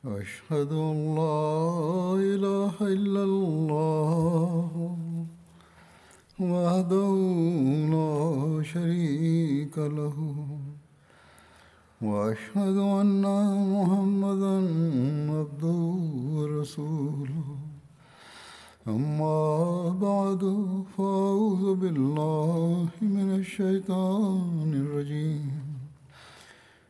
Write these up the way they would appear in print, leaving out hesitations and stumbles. أشهد أن لا إله إلا الله وحده لا شريك له وأشهد أن محمدا عبده ورسوله أما بعد فأعوذ بالله من الشيطان الرجيم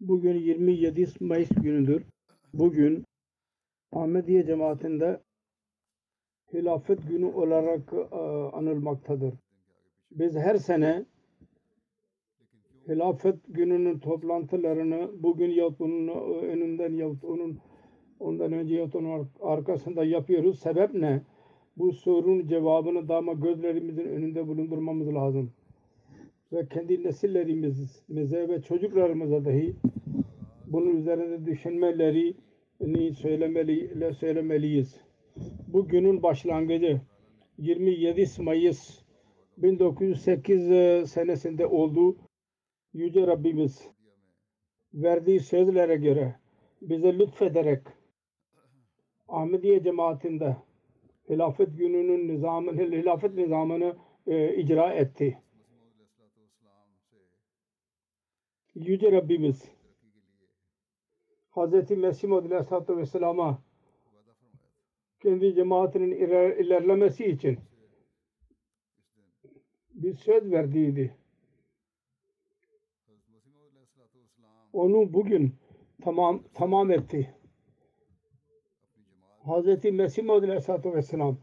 Bugün 27 Mayıs günüdür. Bugün Ahmediye cemaatinde hilafet günü olarak anılmaktadır. Biz her sene hilafet gününün toplantılarını bugün yahut onun önünden yahut ondan önce yahut onun arkasında yapıyoruz. Sebep ne? Bu sorunun cevabını daima gözlerimizin önünde bulundurmamız lazım. Ve kendi nesillerimize ve çocuklarımıza dahi bunun üzerinde düşünmelerini söylemeliyiz. Bu günün başlangıcı 27 Mayıs 1908 senesinde oldu. Yüce Rabbimiz verdiği sözlere göre bize lütfederek Ahmediye cemaatinde hilafet gününün hilafet nizamını icra etti. Yüce Rabbimiz Hz. Mesih Muhammed Aleyhisselatü Vesselam'a kendi cemaatinin ilerlemesi için bir söz verdiydi. Onu bugün tamam etti. Hz. Mesih Muhammed Aleyhisselatü Vesselam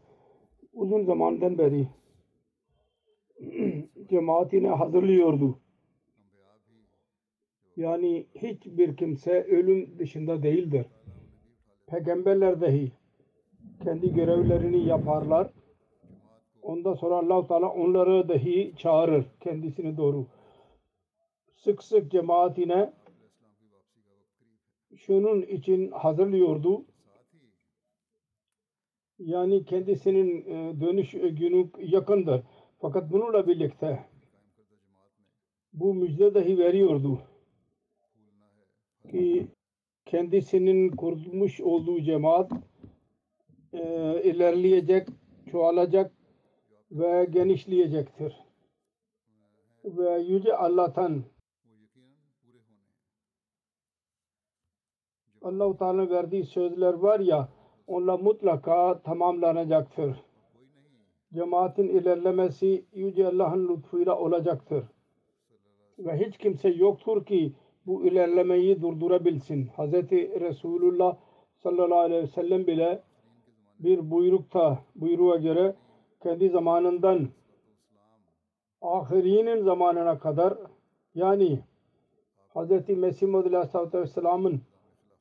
uzun zamandan beri cemaatini hazırlıyordu. Yani hiçbir kimse ölüm dışında değildir. Peygamberler dahi kendi görevlerini yaparlar. Ondan sonra Allah-u Teala onları dahi çağırır kendisine doğru. Sık sık cemaatine şunun için hazırlıyordu. Yani kendisinin dönüş günü yakındır. Fakat bununla birlikte bu müjde dahi veriyordu ki kendisinin kurulmuş olduğu cemaat ilerleyecek, çoğalacak ve genişleyecektir. Ve Yüce Allah'tan Allah-u Teala'nın verdiği sözler var ya, onlar mutlaka tamamlanacaktır. Cemaatin ilerlemesi Yüce Allah'ın lütfuyla olacaktır. Ve hiç kimse yoktur ki bu ilerlemeyi durdurabilsin. Hz. Resulullah sallallahu aleyhi ve sellem bile bir buyruğa göre kendi zamanından ahirinin zamanına kadar, yani Hz. Mesih Muhammed Aleyhisselatü Vesselam'ın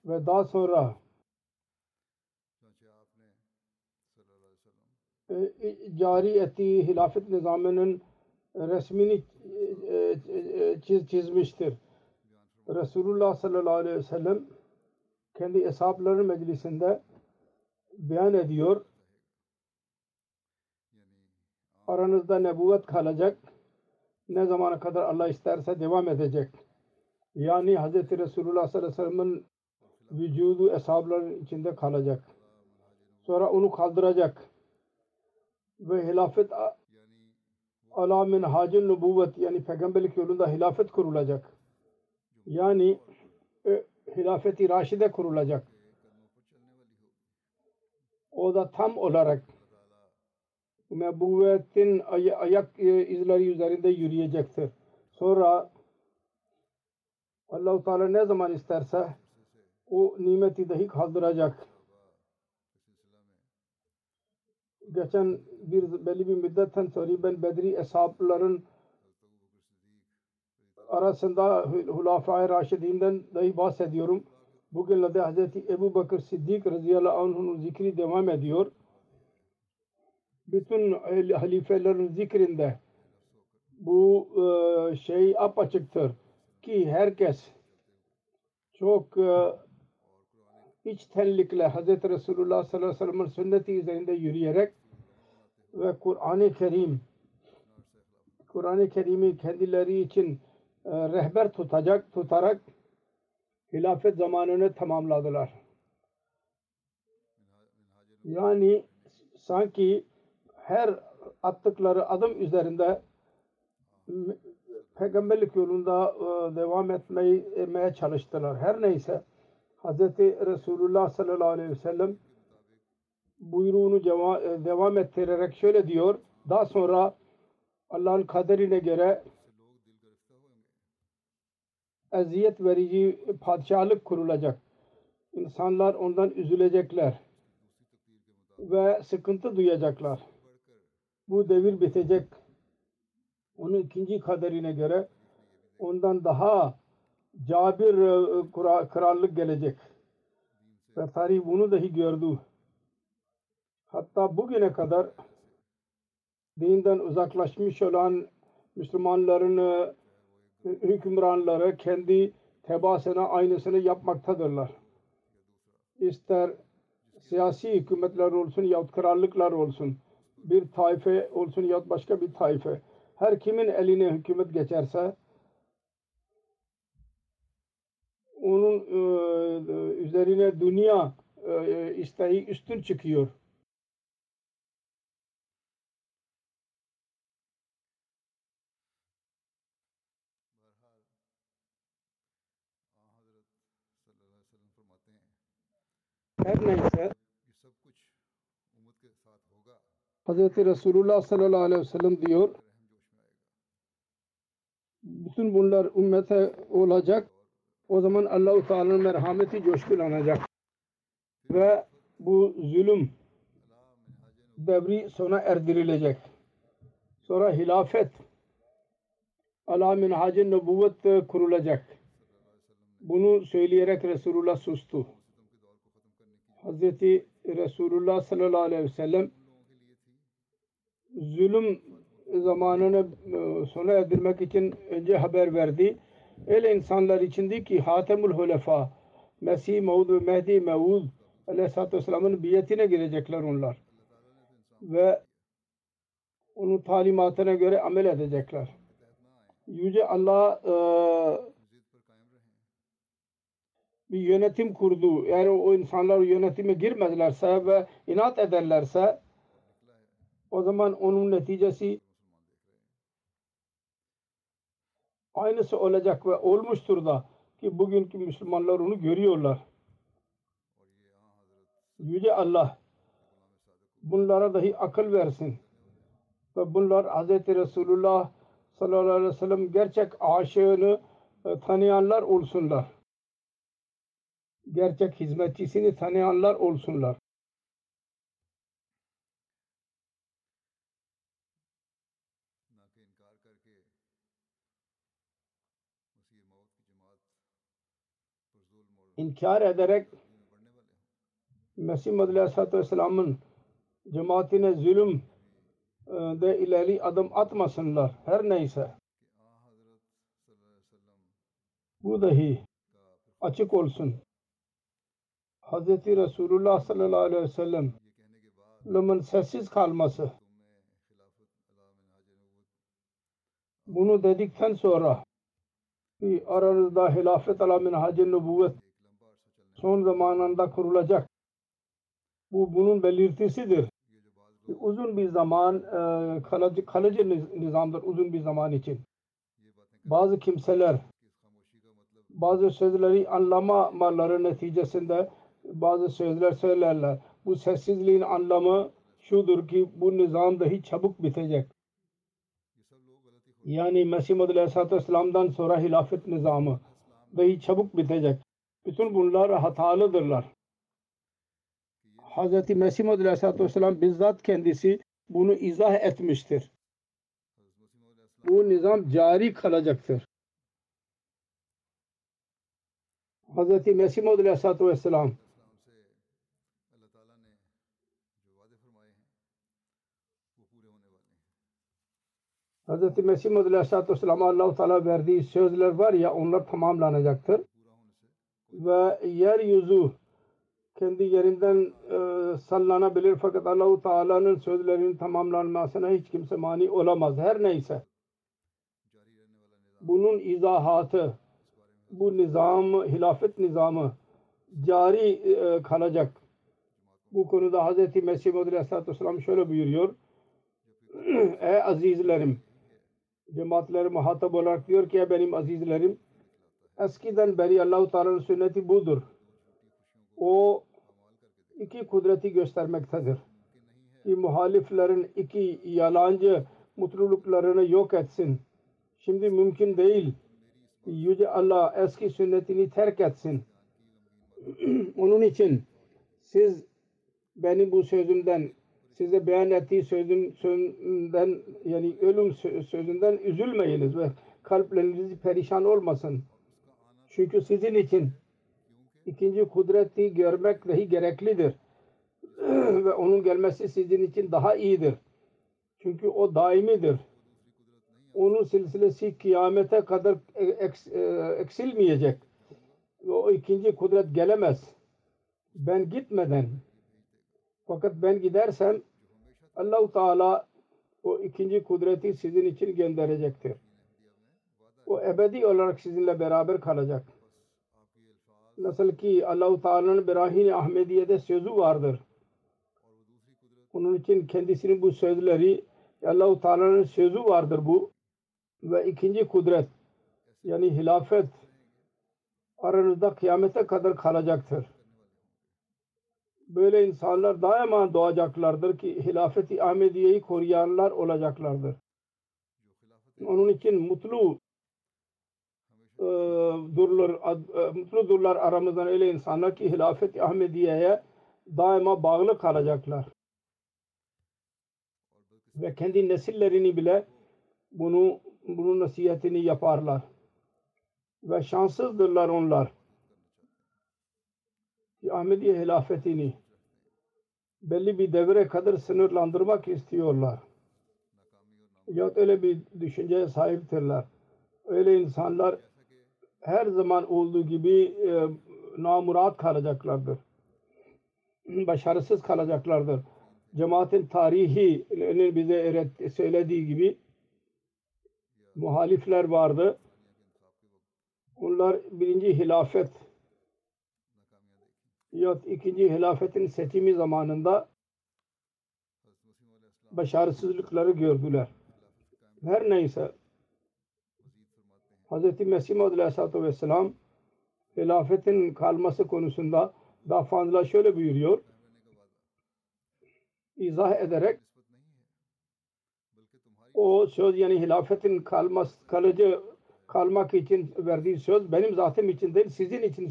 ve daha sonra cari ettiği hilafet nizamının resmini çizmiştir. Resulullah sallallahu aleyhi ve sellem kendi eshapların meclisinde beyan ediyor. Aranızda nebuvvet kalacak. Ne zamana kadar Allah isterse devam edecek. Yani Hz. Resulullah sallallahu aleyhi ve sellem'in vücudu eshapların içinde kalacak. Sonra onu kaldıracak. Ve hilafet ala min hacin nubuvvet, yani peygamberlik yolunda hilafet kurulacak. Yani hilafet-i raşide kurulacak. O da tam olarak mebuvetin ayak izleri üzerinde yürüyecektir. Sonra Allah-u Teala ne zaman isterse o nimeti dahi kaldıracak. Geçen belli bir müddetten sonra ben Bedri eshabların arasında Hulafâ-i Raşidîn'den dahi bahsediyorum. Bugünlerde Hz. Ebu Bakır Siddik radıyallahu anh'un zikri devam ediyor. Bütün halifelerin zikrinde bu şey apaçıktır ki herkes çok içtenlikle Hz. Resulullah sallallahu aleyhi ve sellem'in sünneti üzerinde yürüyerek ve Kur'an-ı Kerim'i kendileri için rehber tutarak hilafet zamanını tamamladılar. Yani sanki her attıkları adım üzerinde peygamberlik yolunda devam etmeye çalıştılar. Her neyse Hz. Resulullah sallallahu aleyhi ve sellem buyruğunu devam ettirerek şöyle diyor. Daha sonra Allah'ın kaderine göre eziyet verici padişahlık kurulacak. İnsanlar ondan üzülecekler ve sıkıntı duyacaklar. Bu devir bitecek. Onun ikinci kaderine göre ondan daha cabir krallık gelecek. Ve tarih bunu dahi gördü. Hatta bugüne kadar dinden uzaklaşmış olan Müslümanların hükümranları kendi tebaasına aynısını yapmaktadırlar. İster siyasi hükümetler olsun yahut krallıklar olsun, bir taife olsun yahut başka bir taife. Her kimin eline hükümet geçerse onun üzerine dünya isteği üstün çıkıyor. Her neyse Hz. Resulullah sallallahu aleyhi ve sellem diyor, bütün bunlar ümmete olacak. O zaman Allah-u Teala'nın merhameti coşkulanacak ve bu zulüm devri sona erdirilecek. Sonra hilafet ala minhacin nübüvvet kurulacak. Bunu söyleyerek Resulullah sustu. Hz. Resulullah sallallahu aleyhi ve sellem zulüm zamanını sona erdirmek için önce haber verdi. Öyle insanlar içindi ki Hatemül Hulefâ, Mesih Mevud ve Mehdi Mevud aleyhissalatü vesselam'ın biyetine girecekler onlar. Ve onun talimatına göre amel edecekler. Yüce Allah bir yönetim kurdu. Eğer o insanlar yönetime girmezlerse ve inat ederlerse o zaman onun neticesi aynısı olacak ve olmuştur da ki bugünkü Müslümanlar onu görüyorlar. Yüce Allah bunlara dahi akıl versin. Ve bunlar Hz. Resulullah sallallahu aleyhi ve sellem gerçek aşığını tanıyanlar olsunlar. Gerçek hizmetçisini tanıyanlar olsunlar. İnkar ederek Mesih Madri Aleyhisselatü Vesselam'ın cemaatine zulüm de ileri adım atmasınlar. Her neyse bu dahi açık olsun. Hz. Resulullah sallallahu aleyhi ve sellem'in sessiz kalması, bunu dedikten sonra aranızda hilafet ala minhacin nübüvvet son zamanında kurulacak. Bu bunun belirtisidir. Uzun bir zaman kalıcı nizamdır, uzun bir zaman için. Bazı kimseler bazı sözleri anlamaları neticesinde bazı sözler söylerler. Bu sessizliğin anlamı şudur ki bu nizam dahi çabuk bitecek. Yani Mesih Maud Aleyhisselatü Vesselam'dan sonra hilafet nizamı dahi çabuk bitecek. Bütün bunlar hatalıdırlar. Hz. Mesih Maud Aleyhisselatü Vesselam bizzat kendisi bunu izah etmiştir. Bu nizam cari kalacaktır. Hz. Mesih Maud Aleyhisselatü Vesselam Mesih Maud Aleyhisselatü Vesselam'a Allah-u Teala verdiği sözler var ya, onlar tamamlanacaktır. Ve yeryüzü kendi yerinden sallanabilir fakat Allah-u Teala'nın sözlerinin tamamlanmasına hiç kimse mani olamaz. Her neyse. Bunun izahatı, bu nizam, hilafet nizamı cari kalacak. Bu konuda Hz. Mesih Maud Aleyhisselatü Vesselam şöyle buyuruyor. Ey azizlerim, cemaatleri muhatap olarak diyor ki benim azizlerim, eskiden beri Allah-u Teala'nın sünneti budur. O iki kudreti göstermektedir. Ki muhaliflerin iki yalancı mutluluklarını yok etsin. Şimdi mümkün değil. Yüce Allah eski sünnetini terk etsin. Onun için siz benim bu sözümden, size beyan ettiği sözünden, yani ölüm sözünden üzülmeyiniz ve kalpleriniz perişan olmasın. Çünkü sizin için ikinci kudreti görmek dahi gereklidir. Ve onun gelmesi sizin için daha iyidir. Çünkü o daimidir. Onun silsilesi kıyamete kadar eksilmeyecek. Ve o ikinci kudret gelemez. Ben gitmeden. Fakat ben gidersem Allah-u Teala o ikinci kudreti sizin için gönderecektir. O ebedi olarak sizinle beraber kalacak. Nasıl ki Allah-u Teala'nın Berahin-i Ahmediye'de sözü vardır. Onun için kendisinin bu sözleri, Allah-u Teala'nın sözü vardır bu. Ve ikinci kudret, yani hilafet aranızda kıyamete kadar kalacaktır. Böyle insanlar daima doğacaklardır ki Hilafet-i Ahmediye'yi koruyanlar olacaklardır. Onun için mutlu durlar aramızdan öyle insanlar ki Hilafet-i Ahmediye'ye daima bağlı kalacaklar. Ve kendi nesillerini bile bunun nasihatini yaparlar. Ve şanssızdırlar onlar. Ahmediye hilafetini belli bir devre kadar sınırlandırmak istiyorlar. Ya öyle bir düşünceye sahiptirler. Öyle insanlar her zaman olduğu gibi namurat kalacaklardır. Başarısız kalacaklardır. Cemaatin tarihinin bize söylediği gibi muhalifler vardı. Onlar birinci hilafet ya ikinci hilafetin seçimi zamanında başarısızlıkları gördüler. Her neyse Hz. Mesih Maud Aleyhisselatü Vesselam hilafetin kalması konusunda daha fazla şöyle buyuruyor. İzah ederek o söz, yani hilafetin kalmak için verdiği söz benim zatım için değil, sizin için,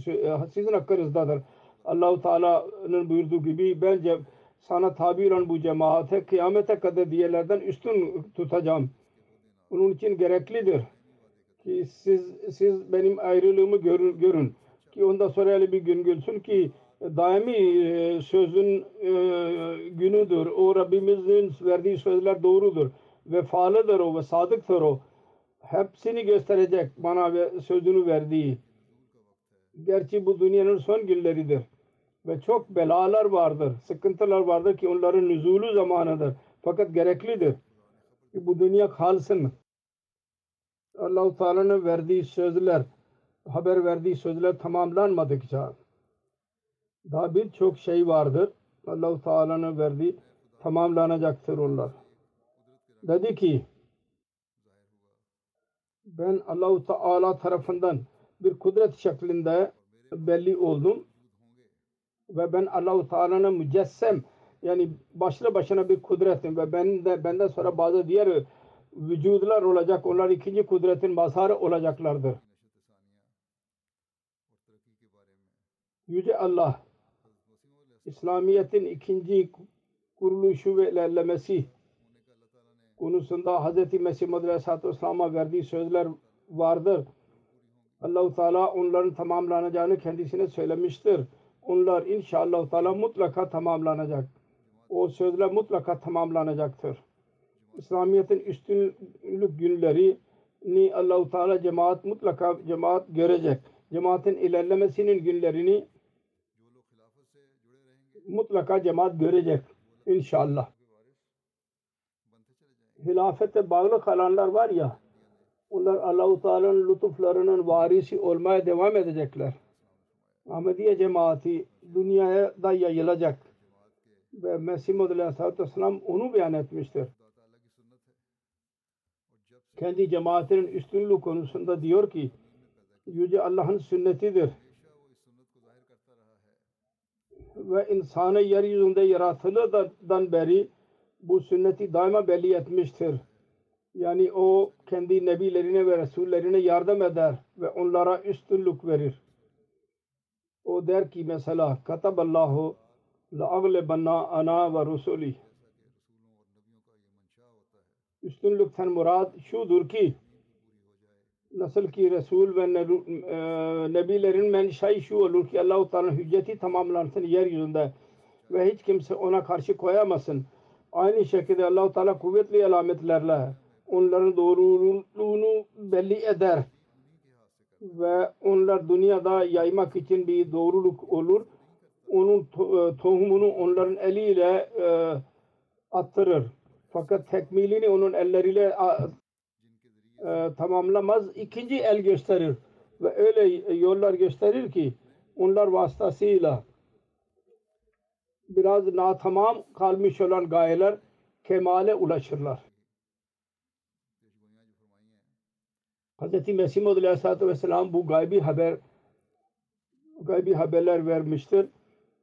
sizin hakkınızdadır. Allah-u Teala'nın buyurduğu gibi bence sana tabi olan bu cemaate kıyamete kadar diğerlerden üstün tutacağım. Onun için gereklidir ki siz benim ayrılığımı görün. Ki ondan sonra öyle bir gün gülsün ki daimi sözün günüdür. O Rabbimizin verdiği sözler doğrudur. Vefalıdır o ve sadıktır o. Hepsini gösterecek bana ve sözünü verdiği. Gerçi bu dünyanın son günleridir. Ve çok belalar vardır, sıkıntılar vardır ki onların nüzulü zamanıdır. Fakat gereklidir ki bu dünya kalsın. Allah-u Teala'nın verdiği sözler, haber verdiği sözler tamamlanmadıkça daha birçok şey vardır. Allah-u Teala'nın verdiği tamamlanacaktır onlar. Dedi ki ben Allah-u Teala tarafından bir kudret şeklinde belli oldum. ve ben Allah-u Teala'nın mücessem, yani başlı başına bir kudretim ve benden sonra bazı diğer vücudlar olacak, onlar ikinci kudretin mazharı olacaklardır. Yüce Allah İslamiyet'in ikinci kuruluşu ve ilerlemesi konusunda Hz. Mesih Muhammed Aleyhisselatü Vesselam'a verdiği sözler vardır. Allah-u Teala onların tamamlanacağını kendisine söylemiştir. Onlar inşallah Teala mutlaka tamamlanacak. O sözler mutlaka tamamlanacaktır. İslamiyet'in üstünlük günlerini Allah-u Teala mutlaka cemaat görecek. Cemaatin ilerlemesinin günlerini mutlaka cemaat görecek inşallah. Hilafete bağlı kalanlar var ya, onlar Allah-u Teala'nın lütuflarının varisi olmaya devam edecekler. Ahmediye cemaati dünyaya da yayılacak. Ve Mesih Muhammed Aleyhisselatü Vesselam onu beyan etmiştir. Kendi cemaatinin üstünlüğü konusunda diyor ki, Yüce Allah'ın sünnetidir. Ve insanı yeryüzünde yaratılığından beri bu sünneti daima belli etmiştir. Yani o kendi nebilerine ve resullerine yardım eder ve onlara üstünlük verir. O der ki mesela kataballahu la'aglebanna ana ve rusuli. Üstünlükten murad şudur ki nasıl ki Resul ve Nebilerin menşai şu olur ki Allah-u Teala'nın hücceti tamamlansın yeryüzünde ve hiç kimse ona karşı koyamasın. Aynı şekilde Allah-u Teala kuvvetli alametlerle onların doğruluğunu belli eder ve onlar dünyada yaymak için bir doğruluk olur. Onun tohumunu onların eliyle attırır. Fakat tekmilini onun elleriyle tamamlamaz. İkinci el gösterir ve öyle yollar gösterir ki onlar vasıtasıyla biraz natamam kalmış olan gayeler kemale ulaşırlar. Hz. Mesih Muhammed Aleyhisselatü Vesselam bu gaybi haberler vermiştir.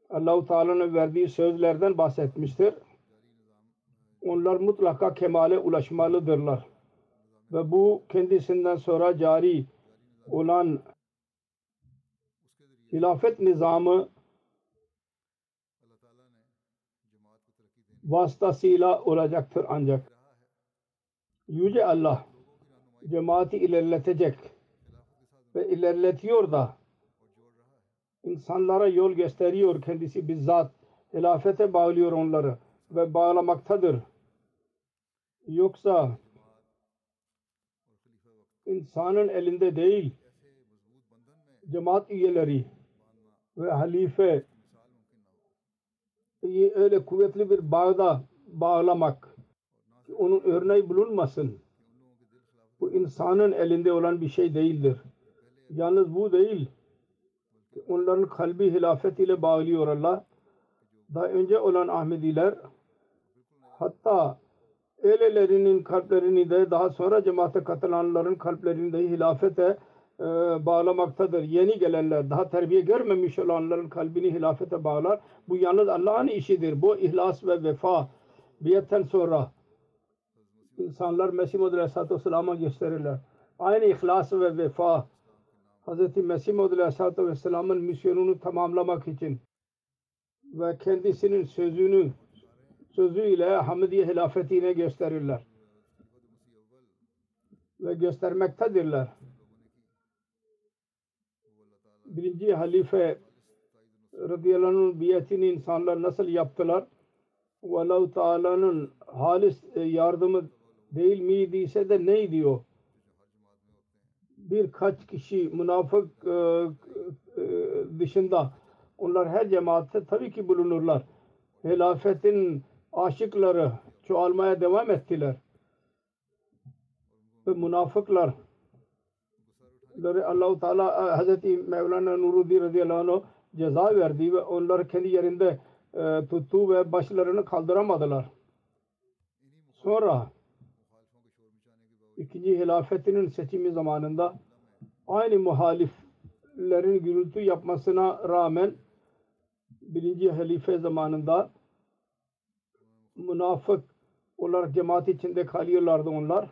Allah-u Teala'nın verdiği sözlerden bahsetmiştir. Onlar mutlaka kemale ulaşmalıdırlar. Ve bu kendisinden sonra cari olan hilafet nizamı vasıtasıyla olacaktır ancak. Yüce Allah cemaati ilerletecek ve ilerletiyor da insanlara yol gösteriyor, kendisi bizzat hilafete bağlıyor onları ve bağlamaktadır. Yoksa insanın elinde değil, cemaat üyeleri ve halife öyle kuvvetli bir bağda bağlamak, onun örneği bulunmasın. Bu insanın elinde olan bir şey değildir. Yalnız bu değil, onların kalbi hilafet ile bağlıyor Allah. Daha önce olan Ahmediler hatta elelerinin kalplerini de daha sonra cemaate katılanların kalplerini de hilafete bağlamaktadır. Yeni gelenler, daha terbiye görmemiş olanların kalbini hilafete bağlar. Bu yalnız Allah'ın işidir. Bu ihlas ve vefa biyetten sonra insanlar Mesih Muhammed Aleyhisselatü Vesselam'a gösterirler. Aynı ihlas ve vefa Hz. Mesih Muhammed Aleyhisselatü Vesselam'ın misyonunu tamamlamak için ve kendisinin sözüyle Hamdiye hilafetine gösterirler ve göstermektedirler. Birinci halife radıyallahu anh'ın biyetini insanlar nasıl yaptılar? Allah-u Teala'nın halis yardımı değil miydiyse de neydi o? Birkaç kişi münafık dışında onlar her cemaatte tabii ki bulunurlar. Hilafetin aşıkları çoğalmaya devam ettiler. Ve münafıklar Allah-u Teala Hz. Mevlana Nuruddin radıyallahu anh ceza verdi ve onlar kendi yerinde tuttu ve başlarını kaldıramadılar. Sonra ikinci hilafetinin seçimi zamanında aynı muhaliflerin gürültü yapmasına rağmen birinci halife zamanında münafık olarak cemaat içinde kalıyorlardı onlar.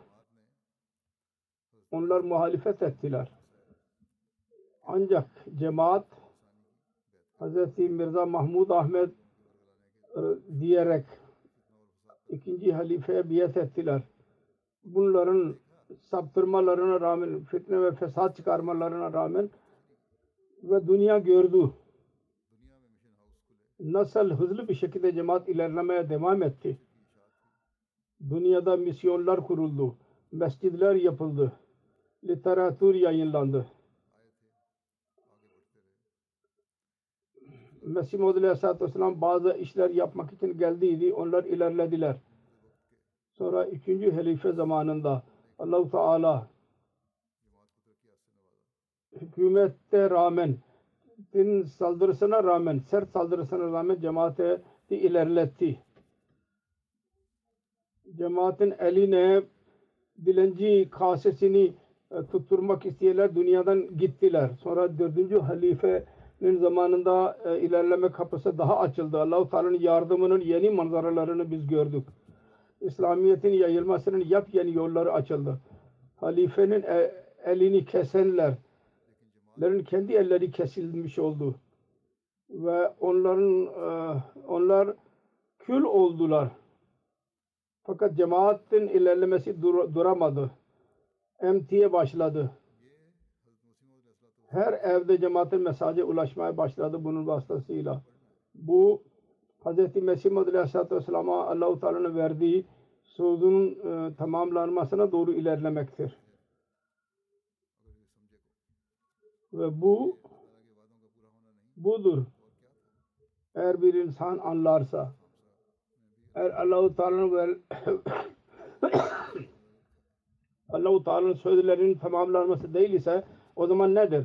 Onlar muhalefet ettiler. Ancak cemaat Hz. Mirza Mahmud Ahmed diyerek ikinci halifeye biat ettiler. Bunların saptırmalarına rağmen, fitne ve fesat çıkarmalarına rağmen ve dünya gördü. Nasıl hızlı bir şekilde cemaat ilerlemeye devam etti. Dünyada misyonlar kuruldu. Mescidler yapıldı. Literatür yayınlandı. Mesih Muhammed Aleyhisselatü Vesselam bazı işler yapmak için geldiydi. Onlar ilerlediler. Sonra 3. halife zamanında Allah-u Teala hükümete rağmen, din saldırısına rağmen, sert saldırısına rağmen cemaati ilerletti. Cemaatin eline dilenci kasesini tutturmak isteyenler dünyadan gittiler. Sonra 4. halifenin zamanında ilerleme kapısı daha açıldı. Allah-u Teala'nın yardımının yeni manzaralarını biz gördük. İslamiyet'in yayılmasının yepyeni yolları açıldı. Halifenin elini kesenlerin kendi elleri kesilmiş oldu. Ve onlar kül oldular. Fakat cemaatin ilerlemesi duramadı. MT'ye başladı. Her evde cemaatin mesajı ulaşmaya başladı bunun vasıtasıyla. Bu Hz. Mesih Muhammed Aleyhisselatü Vesselam'a Allah-u Teala'nın verdiği sözün tamamlanmasına doğru ilerlemektir. Ve budur. Eğer bir insan anlarsa, eğer Allah-u Teala'nın Allah-u Teala'nın sözlerinin tamamlanması değil ise o zaman nedir?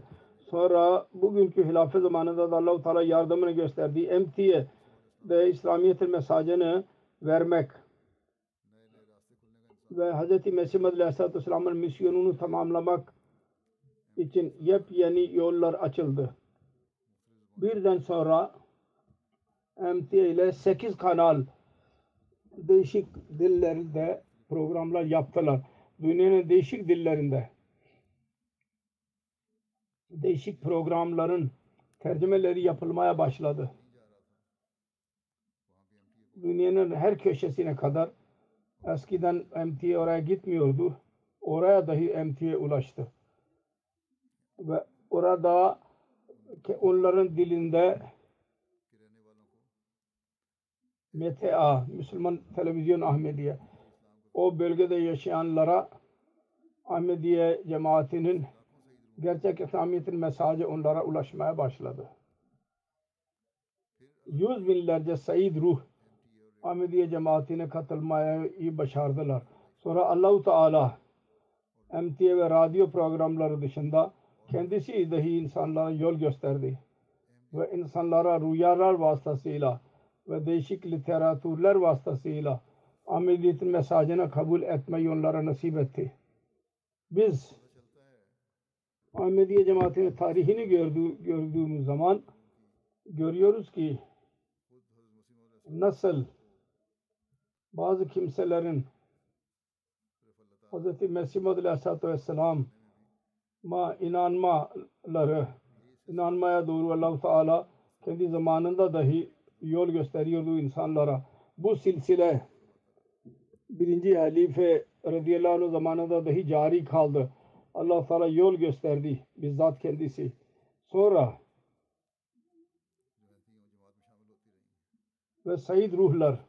Sonra bugünkü hilafet zamanında da Allah-u Teala yardımını gösterdiği emtiye ve İslamiyet'in mesajını vermek ve Hz. Mesih Muhammed Aleyhisselatü Vesselam'ın misyonunu tamamlamak için yepyeni yollar açıldı. Birden sonra MTA ile 8 kanal değişik dillerinde programlar yaptılar. Dünyanın değişik dillerinde değişik programların tercümeleri yapılmaya başladı. Dünyanın her köşesine kadar. Eskiden MTA oraya gitmiyordu. Oraya dahi MTA ulaştı. Ve orada onların dilinde MTA, Müslüman Televizyon Ahmediye, o bölgede yaşayanlara Ahmediye cemaatinin gerçek İslamiyet'in mesajı onlara ulaşmaya başladı. 100 binlerce Said ruh Ahmediye cemaatine katılmayı başardılar. Sonra Allah-u Teala MTA ve radyo programları dışında kendisi dahi insanlara yol gösterdi. Ve insanlara rüyalar vasıtasıyla ve değişik literatürler vasıtasıyla Ahmediyet'in mesajını kabul etmeyi onlara nasip etti. Biz Ahmediye cemaatinin tarihini gördüğümüz zaman görüyoruz ki nasıl bazı kimselerin Hz. Mesih Muhammed Aleyhisselatü Vesselam'a inanmaya doğru Allah-u Teala kendi zamanında dahi yol gösteriyordu insanlara. Bu silsile 1. halife radıyallahu anh zamanında dahi cari kaldı. Allah-u Teala yol gösterdi bizzat kendisi. Sonra ve Said ruhlar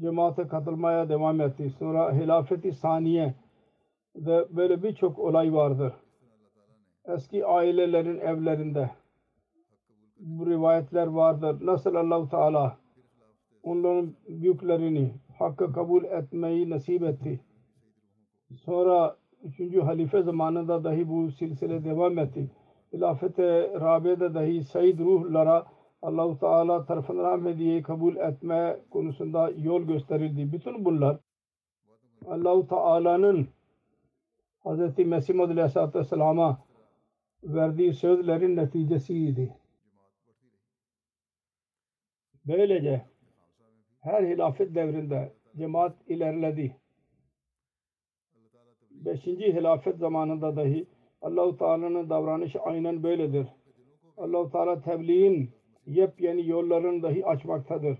cemaate katılmaya devam etti. Sonra hilafeti saniye de böyle birçok olay vardır. Eski ailelerin evlerinde bu rivayetler vardır. Nasıl Allah-u Teala onların büyüklerini hakkı kabul etmeyi nasip etti. Sonra 3. halife zamanında dahi bu silsile devam etti. Hilafet-i Rabi'de dahi Said ruhlara Allah-u Teala tarafından Ahmediye'yi kabul etme konusunda yol gösterildi. Bütün bunlar Allah-u Teala'nın Hz. Mesih Muhammed Aleyhisselatü Vesselam'a verdiği sözlerin neticesiydi. Böylece her hilafet devrinde cemaat ilerledi. 5. hilafet zamanında dahi Allah-u Teala'nın davranışı aynen böyledir. Allah-u Teala tebliğin yepyeni yollarını dahi açmaktadır.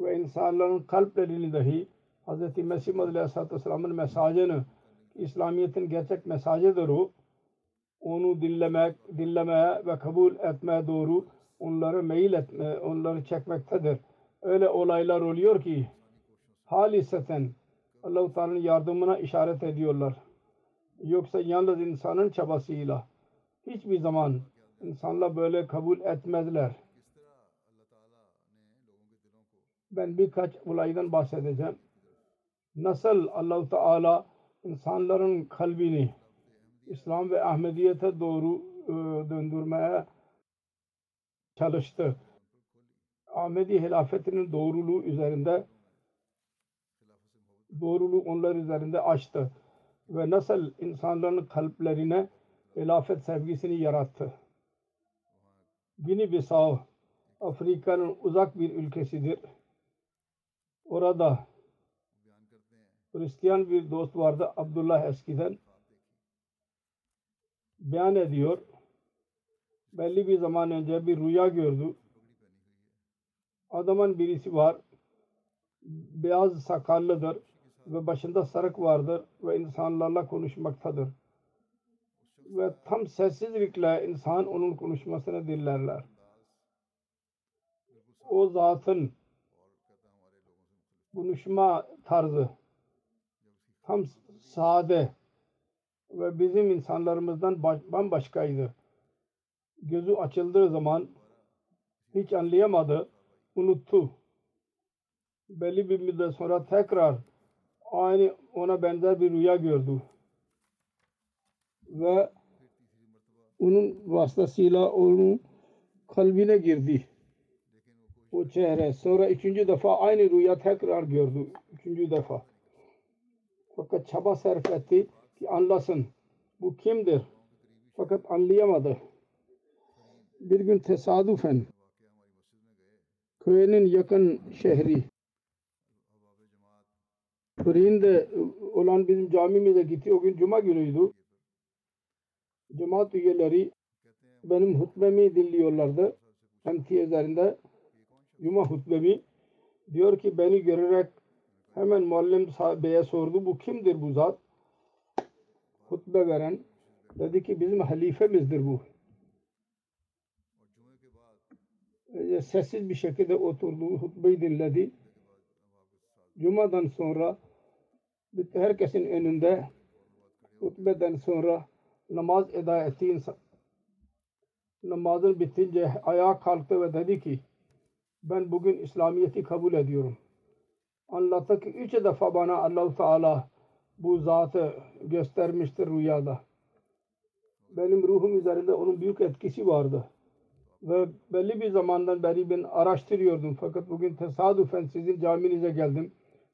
Ve insanların kalplerini dahi Hz. Mesih Aleyhisselatü Vesselam'ın mesajını, İslamiyet'in gerçek mesajıdır o. Onu dinlemeye ve kabul etmeye doğru onları meyil etme, onları çekmektedir. Öyle olaylar oluyor ki haliseten Allah-u Teala'nın yardımına işaret ediyorlar. Yoksa yalnız insanın çabasıyla hiçbir zaman insanlar böyle kabul etmezler. Ben birkaç olaydan bahsedeceğim. Nasıl Allah-u Teala insanların kalbini İslam ve Ahmediyete doğru döndürmeye çalıştı. Ahmedi hilafetinin doğruluğu üzerinde onlar üzerinde açtı ve nasıl insanların kalplerine hilafet sevgisini yarattı. Gini Bissau Afrika'nın uzak bir ülkesidir. Orada Hristiyan bir dost vardı, Abdullah eskiden. Beyan ediyor. Belli bir zaman önce bir rüya gördü. Adamın birisi var. Beyaz sakallıdır ve başında sarık vardır ve insanlarla konuşmaktadır. Ve tam sessizlikle insan onun konuşmasını dinlerler. O zatın konuşma tarzı tam sade ve bizim insanlarımızdan bambaşkaydı. Gözü açıldığı zaman hiç anlayamadı, unuttu. Belli bir müddet sonra tekrar aynı ona benzer bir rüya gördü. Ve onun vasıtasıyla onun kalbine girdi. O çehre. Sonra 3. defa aynı rüya tekrar gördü. 3. defa. Fakat çaba sarf etti ki anlasın. Bu kimdir? Fakat anlayamadı. Bir gün tesadüfen köyünün yakın şehri Fırinde olan bizim camimize gitti. O gün cuma günüydü. Cemaat üyeleri benim hutbemi dinliyorlardı. Hemti üzerinde cuma hutbemi. Diyor ki beni görerek hemen muallim sahabeye sordu. Bu kimdir bu zat? Hutbe veren. Dedi ki bizim halifemizdir bu. Sessiz bir şekilde oturdu. Hutbeyi dinledi. Cuma'dan sonra herkesin önünde hutbeden sonra namaz eda etti insan. Namazın bitince ayağa kalktı ve dedi ki ben bugün İslamiyet'i kabul ediyorum. Anlattı ki 3 defa bana Allah-u Teala bu zatı göstermiştir rüyada. Benim ruhum üzerinde onun büyük etkisi vardı. Ve belli bir zamandan beri ben araştırıyordum. Fakat bugün tesadüfen sizin caminize geldim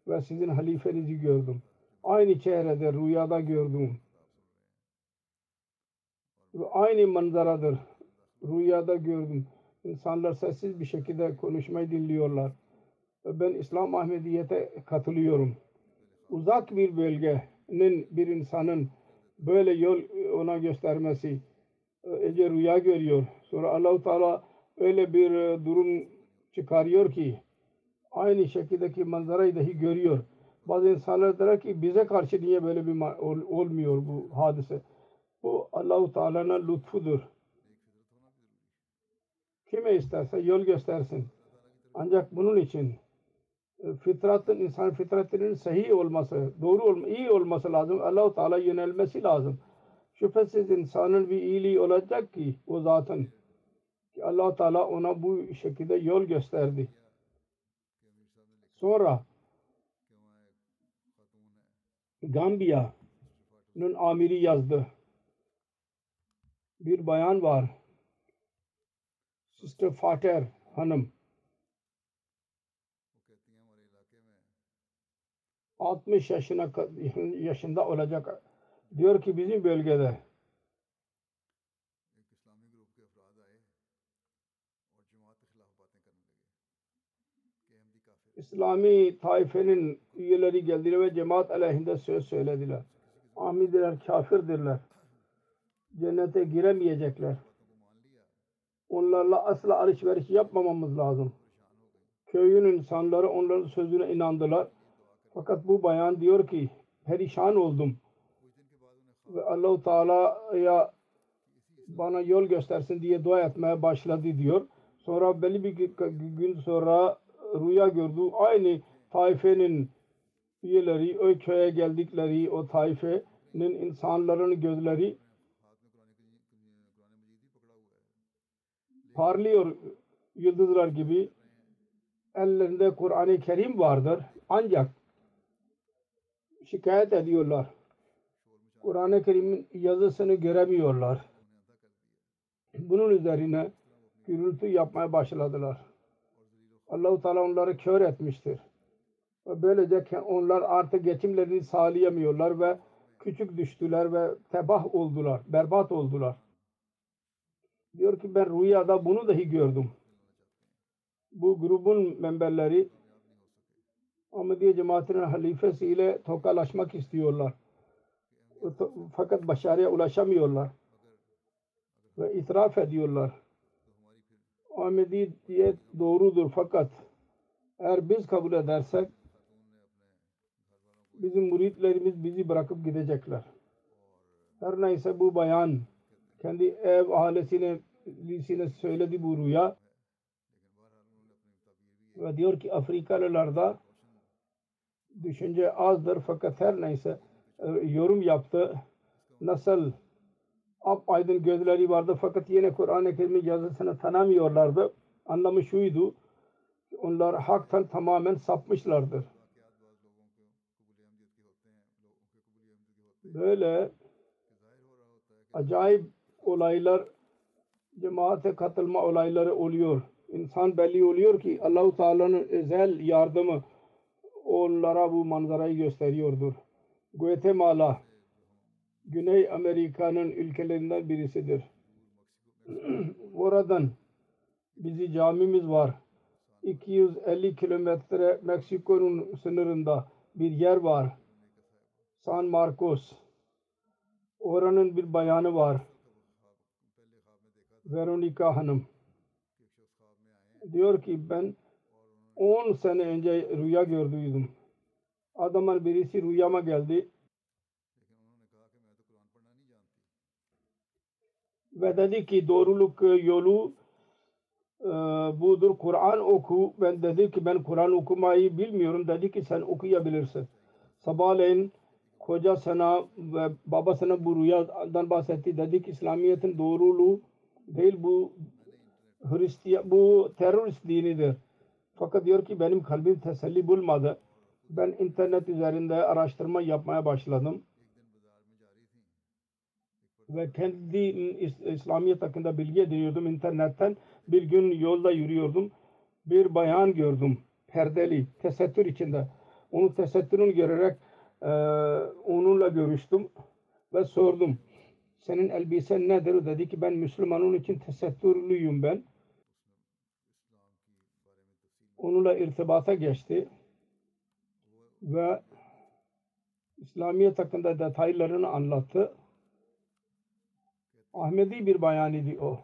ve sizin halifenizi gördüm. Aynı çehrede rüyada gördüm. Ve aynı manzaradır. Rüyada gördüm. İnsanlar sessiz bir şekilde konuşmayı dinliyorlar. Ve ben İslam Ahmediyete katılıyorum. Uzak bir bölgenin bir insanın böyle yol ona göstermesi, önce rüya görüyor. Sonra Allah-u Teala öyle bir durum çıkarıyor ki aynı şekildeki manzarayı dahi görüyor. Bazı insanlar der ki bize karşı niye böyle bir olmuyor bu hadise? Bu Allah-u Teala'nın lütfudur. Kime isterse yol göstersin. Ancak bunun için fitratın, insan fitratının sahih olması, doğru olması, iyi olması lazım. Allah-u Teala yönelmesi lazım. Şüphesiz insanın bir iyiliği olacak ki o zatın. Ki Allah-u Teala ona bu şekilde yol gösterdi. Sonra Gambiya'nın amiri yazdı. Bir bayan var. Sister Fater hanım. 60 yaşında olacak. Diyor ki bizim bölgede İslami taifenin üyeleri geldiler ve cemaat aleyhinde söz söylediler. Amidiler, kafirdirler. Cennete giremeyecekler. Onlarla asla alışveriş yapmamamız lazım. Köyün insanları onların sözüne inandılar. Fakat bu bayan diyor ki, perişan oldum. Ve Allah-u Teala'ya bana yol göstersin diye dua etmeye başladı diyor. Sonra belli bir gün sonra rüya gördü. Aynı taifenin üyeleri, o köye geldikleri, o taifenin insanların gözleri parlıyor yıldızlar gibi. Ellerinde Kur'an-ı Kerim vardır. Ancak şikayet ediyorlar. Kur'an-ı Kerim'in yazısını göremiyorlar. Bunun üzerine gürültü yapmaya başladılar. Allah-u Teala onları kör etmiştir. Ve böylece onlar artık geçimlerini sağlayamıyorlar ve küçük düştüler ve tebah oldular, berbat oldular. Diyor ki ben rüyada bunu dahi gördüm. Bu grubun memberleri Ahmediye cemaatinin halifesiyle tokalaşmak istiyorlar. Fakat başarıya ulaşamıyorlar. Ve itiraf ediyorlar. Ahmediye doğrudur fakat eğer biz kabul edersek bizim müritlerimiz bizi bırakıp gidecekler. Her neyse bu bayan kendi ev ahalisine söyledi bu rüya. Ve diyor ki Afrikalılarda düşünce azdır fakat her neyse yorum yaptı. Nasıl apaydın gözleri vardı fakat yine Kur'an-ı Kerim'in yazısını tanımıyorlardı. Anlamı şuydu. Onlar haktan tamamen sapmışlardır. Böyle acayip olaylar, cemaate katılma olayları oluyor. İnsan belli oluyor ki Allah-u Teala'nın özel yardımı onlara bu manzarayı gösteriyordur. Guatemala, Güney Amerika'nın ülkelerinden birisidir. Oradan bizi camimiz var. 250 kilometre Meksiko'nun sınırında bir yer var. San Marcos. Oranın bir bayanı var. Veronica Hanım. Diyor ki ben 10 sene önce rüya gördüydüm. Adamın birisi rüyama geldi. Ve dedi ki doğruluk yolu budur. Kur'an oku. Ben dedi ki ben Kur'an okumayı bilmiyorum. Dedi ki sen okuyabilirsin. Sabahleyin koca sana ve baba sana bu rüyadan bahsetti. Dedi ki İslamiyet'in doğruluğu değil bu Hristiyan, bu terörist dinidir. Fakat diyor ki benim kalbim teselli bulmadı. Ben internet üzerinde araştırma yapmaya başladım. Ve kendi İslamiyet hakkında bilgi ediniyordum internetten. Bir gün yolda yürüyordum. Bir bayan gördüm. Perdeli, tesettür içinde. Onu tesettürünü görerek onunla görüştüm. Ve sordum. Senin elbisen nedir? Dedi ki ben Müslümanın için tesettürlüyüm ben. Onunla irtibata geçti. Ve İslamiyet hakkında detaylarını anlattı. Ahmedi bir bayan idi o.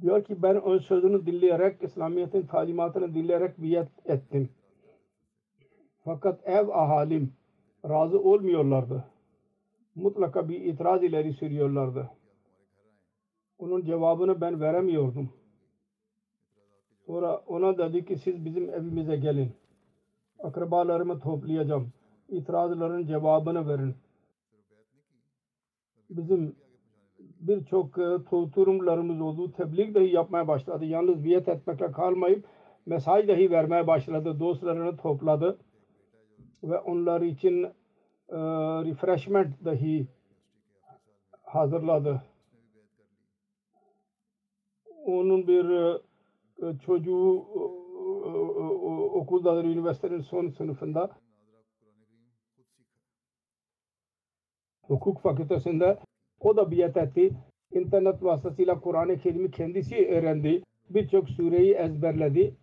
Diyor ki ben o sözünü dinleyerek, İslamiyet'in talimatını dinleyerek biyet ettim. Fakat ev ahalim razı olmuyorlardı. Mutlaka bir itiraz ileri sürüyorlardı. Onun cevabını ben veremiyordum. Sonra ona dedi ki siz bizim evimize gelin. Akrabalarımı toplayacağım. İtirazların cevabını verin. Bizim birçok tutumlarımız oldu. Tebliğ dahi yapmaya başladı. Yalnız biyet etmekle kalmayıp mesaj dahi vermeye başladı. Dostlarını topladı. Ve onlar için refreshment dahi hazırladı. Onun bir çocuğu okuldadır, üniversitenin son sınıfında. Hukuk fakültesinde o da biyet etti. internet vasıtasıyla Kur'an-ı Kerim'i kendisi öğrendi. Birçok sureyi ezberledi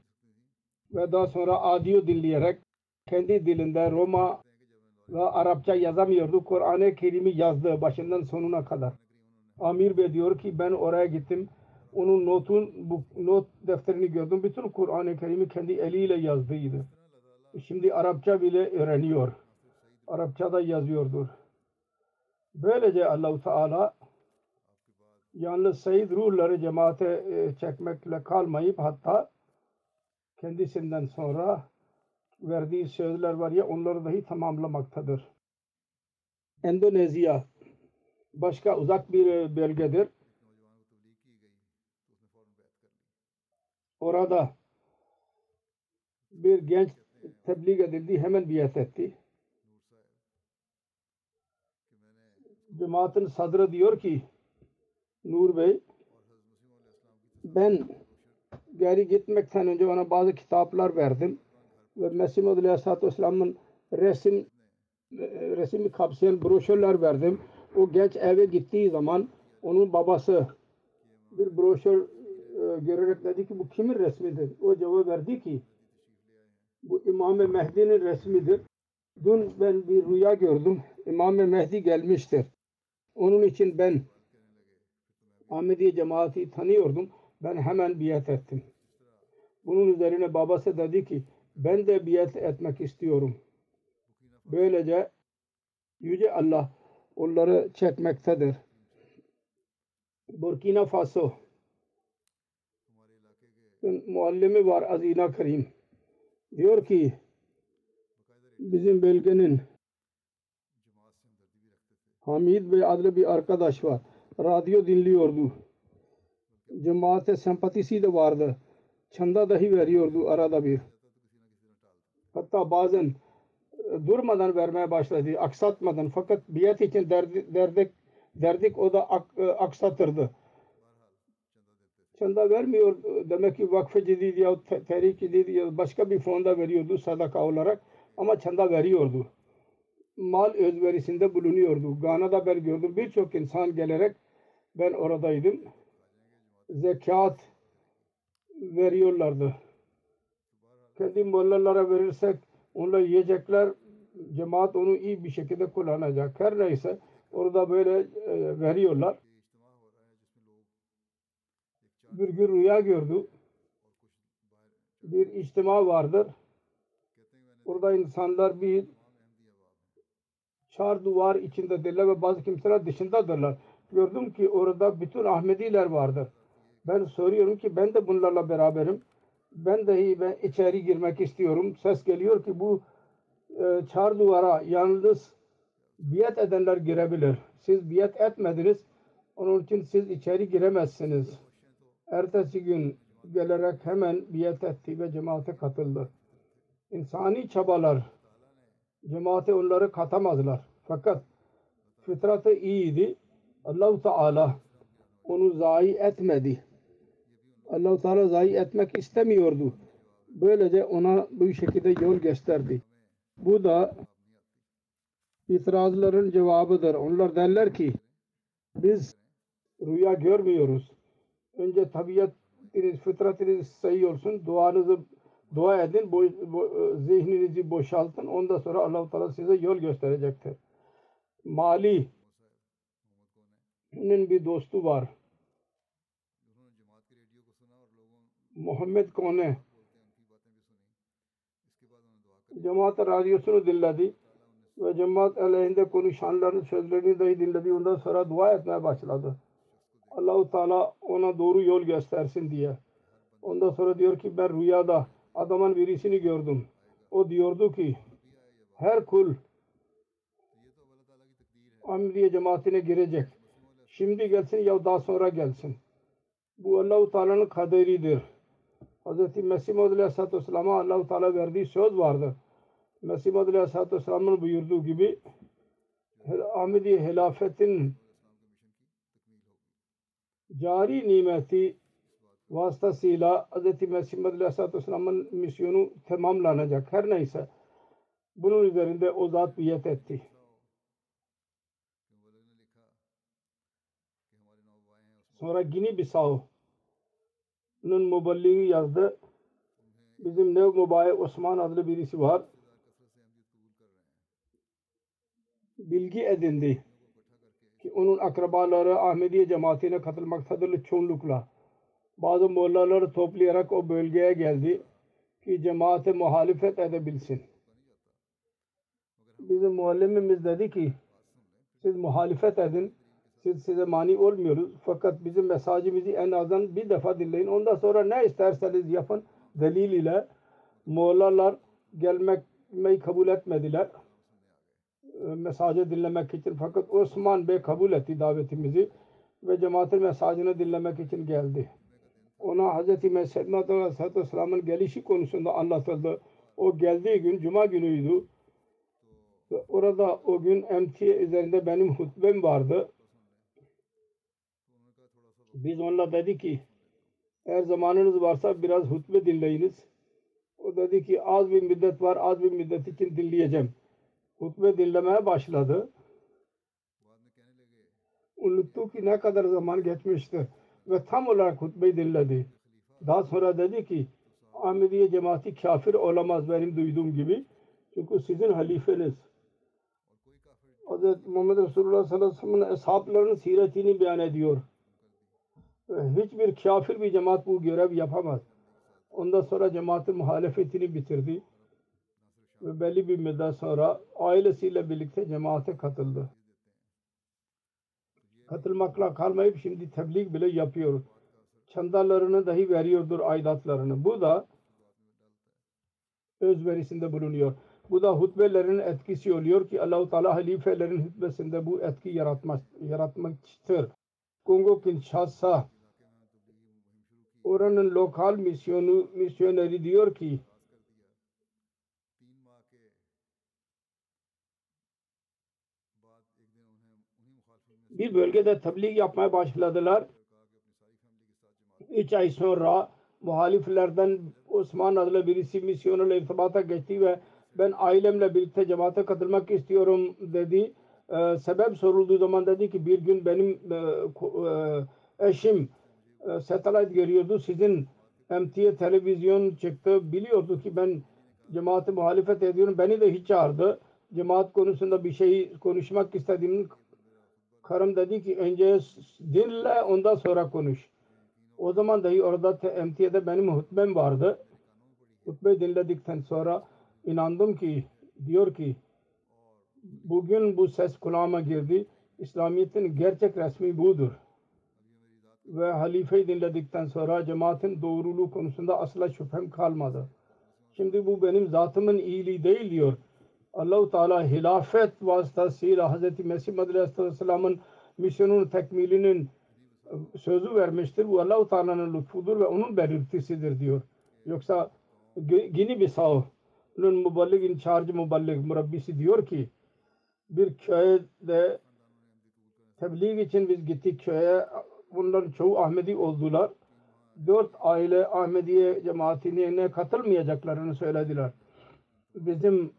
ve daha sonra audio dinleyerek kendi dilinde Roma ve Arapça yazamıyordu. Kur'an-ı Kerim'i yazdı başından sonuna kadar. Amir Bey diyor ki ben oraya gittim. Onun not defterini gördüm. Bütün Kur'an-ı Kerim'i kendi eliyle yazdıydı. Şimdi Arapça bile öğreniyor. Arapça da yazıyordur. Böylece Allah-u Teala yalnız Said Ruhları cemaate çekmekle kalmayıp hatta kendisinden sonra verdiği sözler var ya onları dahi tamamlamaktadır. Endonezya başka uzak bir bölgedir. Orada bir genç tebliğ edildi, hemen biat etti. Cemaatin sadrı diyor ki Nur Bey ben geri gitmekten önce ona bazı kitaplar verdim ve Mesih Muhammed Aleyhisselatü Vesselam'ın resmi kapsayan broşürler verdim. O genç eve gittiği zaman onun babası bir broşür görerek dedi ki bu kimin resmidir? O cevap verdi ki bu İmam-ı Mehdi'nin resmidir. Dün ben bir rüya gördüm. İmam-ı Mehdi gelmiştir. Onun için ben Ahmediye cemaati tanıyordum. Ben hemen biat ettim. Bunun üzerine babası dedi ki ben de biat etmek istiyorum. Böylece Yüce Allah onları çekmektedir. Burkina Faso muallimi var Azina Karim. Diyor ki bizim bölgenin Hamid Bey adlı bir arkadaş var. Radyo dinliyordu. Cemaate sempatisi de vardı. Çanda dahi veriyordu arada bir. Hatta bazen durmadan vermeye başladı. Aksatmadan. Fakat biat için derdik o da aksatırdı. Çanda vermiyor. Demek ki vakfe cedid ya tehrik cedid ya başka bir fonda veriyordu sadaka olarak. Ama çanda veriyordu. Mal özverisinde bulunuyordu. Gana'da ben gördüm. Birçok insan gelerek ben oradaydım. Zekat veriyorlardı. Kendi mollalara verirsek onlar yiyecekler. Cemaat onu iyi bir şekilde kullanacak. Her neyse orada böyle veriyorlar. Bir gün rüya gördü. Bir içtima vardır. Orada insanlar bir çar duvar içindedirler ve bazı kimseler dışındadırlar. Gördüm ki orada bütün Ahmediler vardır. Ben soruyorum ki ben de bunlarla beraberim. Ben içeri girmek istiyorum. Ses geliyor ki bu çar duvara yalnız biat edenler girebilir. Siz biat etmediniz. Onun için siz içeri giremezsiniz. Ertesi gün gelerek hemen biat etti ve cemaate katıldı. İnsani çabalar cemaate onları katamazlar. Fakat fıtratı iyiydi. Allah-u Teala onu zayi etmedi. Allah-u Teala zayi etmek istemiyordu. Böylece ona bu şekilde yol gösterdi. Bu da itirazların cevabıdır. Onlar derler ki biz rüya görmüyoruz. Önce tabiatiniz, fıtratiniz sayı olsun. Dua edin, zihninizi boşaltın. Ondan sonra Allah-u Teala size yol gösterecektir. Mali'nin bir dostu var. Muhammed Kone. Cemaat radyosunu dinledi. Ve cemaat aleyhinde konuşanların sözlerini dahi dinledi. Ondan sonra dua etmeye başladı. Allah-u Teala ona doğru yol göstersin diye. Ondan sonra diyor ki ben rüyada adamın birisini gördüm. O diyordu ki her kul Ahmediye cemaatine girecek. Şimdi gelsin ya daha sonra gelsin. Bu Allah-u Teala'nın kaderidir. Hz. Mesih Muhammed Aleyhisselatü Vesselam'a Allah-u Teala verdiği söz vardır. Mesih Muhammed Aleyhisselatü Vesselam'ın buyurduğu gibi Ahmediye hilafetin cari nimeti vasıtasıyla Hz. Mesih Muhammed Aleyhisselatü Vesselam'ın misyonu tamamlanacak. Her neyse bunun üzerinde o zat biat etti. Sonra Guinea-Bissau'nun muballiği yazdı. Bizim Nev Mubaye Osman adlı birisi var. Bilgi edindi ki onun akrabaları Ahmediye cemaatine katılmak sadırlı çoğunlukla bazı mollaları toplayarak o bölgeye geldi ki cemaate muhalefet edebilsin. Bizim muallimimiz dedi ki siz muhalefet edin, size mani olmuyoruz fakat bizim mesajımızı en azından bir defa dinleyin, ondan sonra ne isterseniz yapın. Delil ile mollalar gelmeyi kabul etmediler mesajı dinlemek için, fakat Osman Bey kabul etti davetimizi ve cemaatin mesajını dinlemek için geldi. Ona Hz. Mesih Aleyhisselatü Vesselam'ın gelişi konusunda anlatıldı. O geldiği gün Cuma günüydü. Ve orada o gün MTA üzerinde benim hutbem vardı. Biz onunla dedi ki eğer zamanınız varsa biraz hutbe dinleyiniz. O dedi ki az bir müddet var, az bir müddet için dinleyeceğim. Hutbe dinlemeye başladı. Unuttu ki ne kadar zaman geçmişti ve tam olarak hutbeyi dinledi. Daha sonra dedi ki Ahmediye cemaati kafir olamaz benim duyduğum gibi. Çünkü sizin halifeniz. Hz. Muhammed Resulullah sallallahu aleyhi ve sellem'in eshablarının siretini beyan ediyor. Hiçbir kafir bir cemaat bu görev yapamaz. Ondan sonra cemaatin muhalefetini bitirdi. Ve belli bir müddet sonra ailesiyle birlikte cemaate katıldı. Katılmakla kalmayıp şimdi tebliğ bile yapıyor. Çandalarını dahi veriyordur, aidatlarını. Bu da özverisinde bulunuyor. Bu da hutbelerin etkisi oluyor ki Allah-u Teala halifelerin hutbesinde bu etki yaratmıştır. Kongo Kinshasa oranın lokal misyoneri diyor ki bir bölgede tebliğ yapmaya başladılar. 3 ay sonra muhaliflerden Osman adlı birisi misyonla irtibata geçti ve ben ailemle birlikte cemaate katılmak istiyorum dedi. Sebep sorulduğu zaman dedi ki bir gün benim eşim satelit görüyordu. Sizin MTA televizyon çıktı. Biliyordu ki ben cemaate muhalefet ediyorum. Beni de hiç çağırdı. Cemaat konusunda bir şey konuşmak istediğimi. Karım dedi ki önce dinle ondan sonra konuş. O zaman dahi orada MTA'de benim hutbem vardı. Hutbeyi dinledikten sonra inandım ki diyor ki bugün bu ses kulağıma girdi. İslamiyet'in gerçek resmi budur. Ve halifeyi dinledikten sonra cemaatin doğruluğu konusunda asla şüphem kalmadı. Şimdi bu benim zatımın iyiliği değil diyor. Allah-u Teala hilafet vasıtasıyla Hz. Mesih Aleyhisselam'ın misyonunun tekmilinin sözü vermiştir. Bu Allah-u Teala'nın lütfudur ve onun belirtisidir diyor. Yoksa Guinea-Bissau'nun muballik, in charge muballik murabbisi diyor ki bir köyde tebliğ için biz gittik köye. Bunların çoğu Ahmedi oldular. 4 aile Ahmediye cemaatine katılmayacaklarını söylediler. Bizim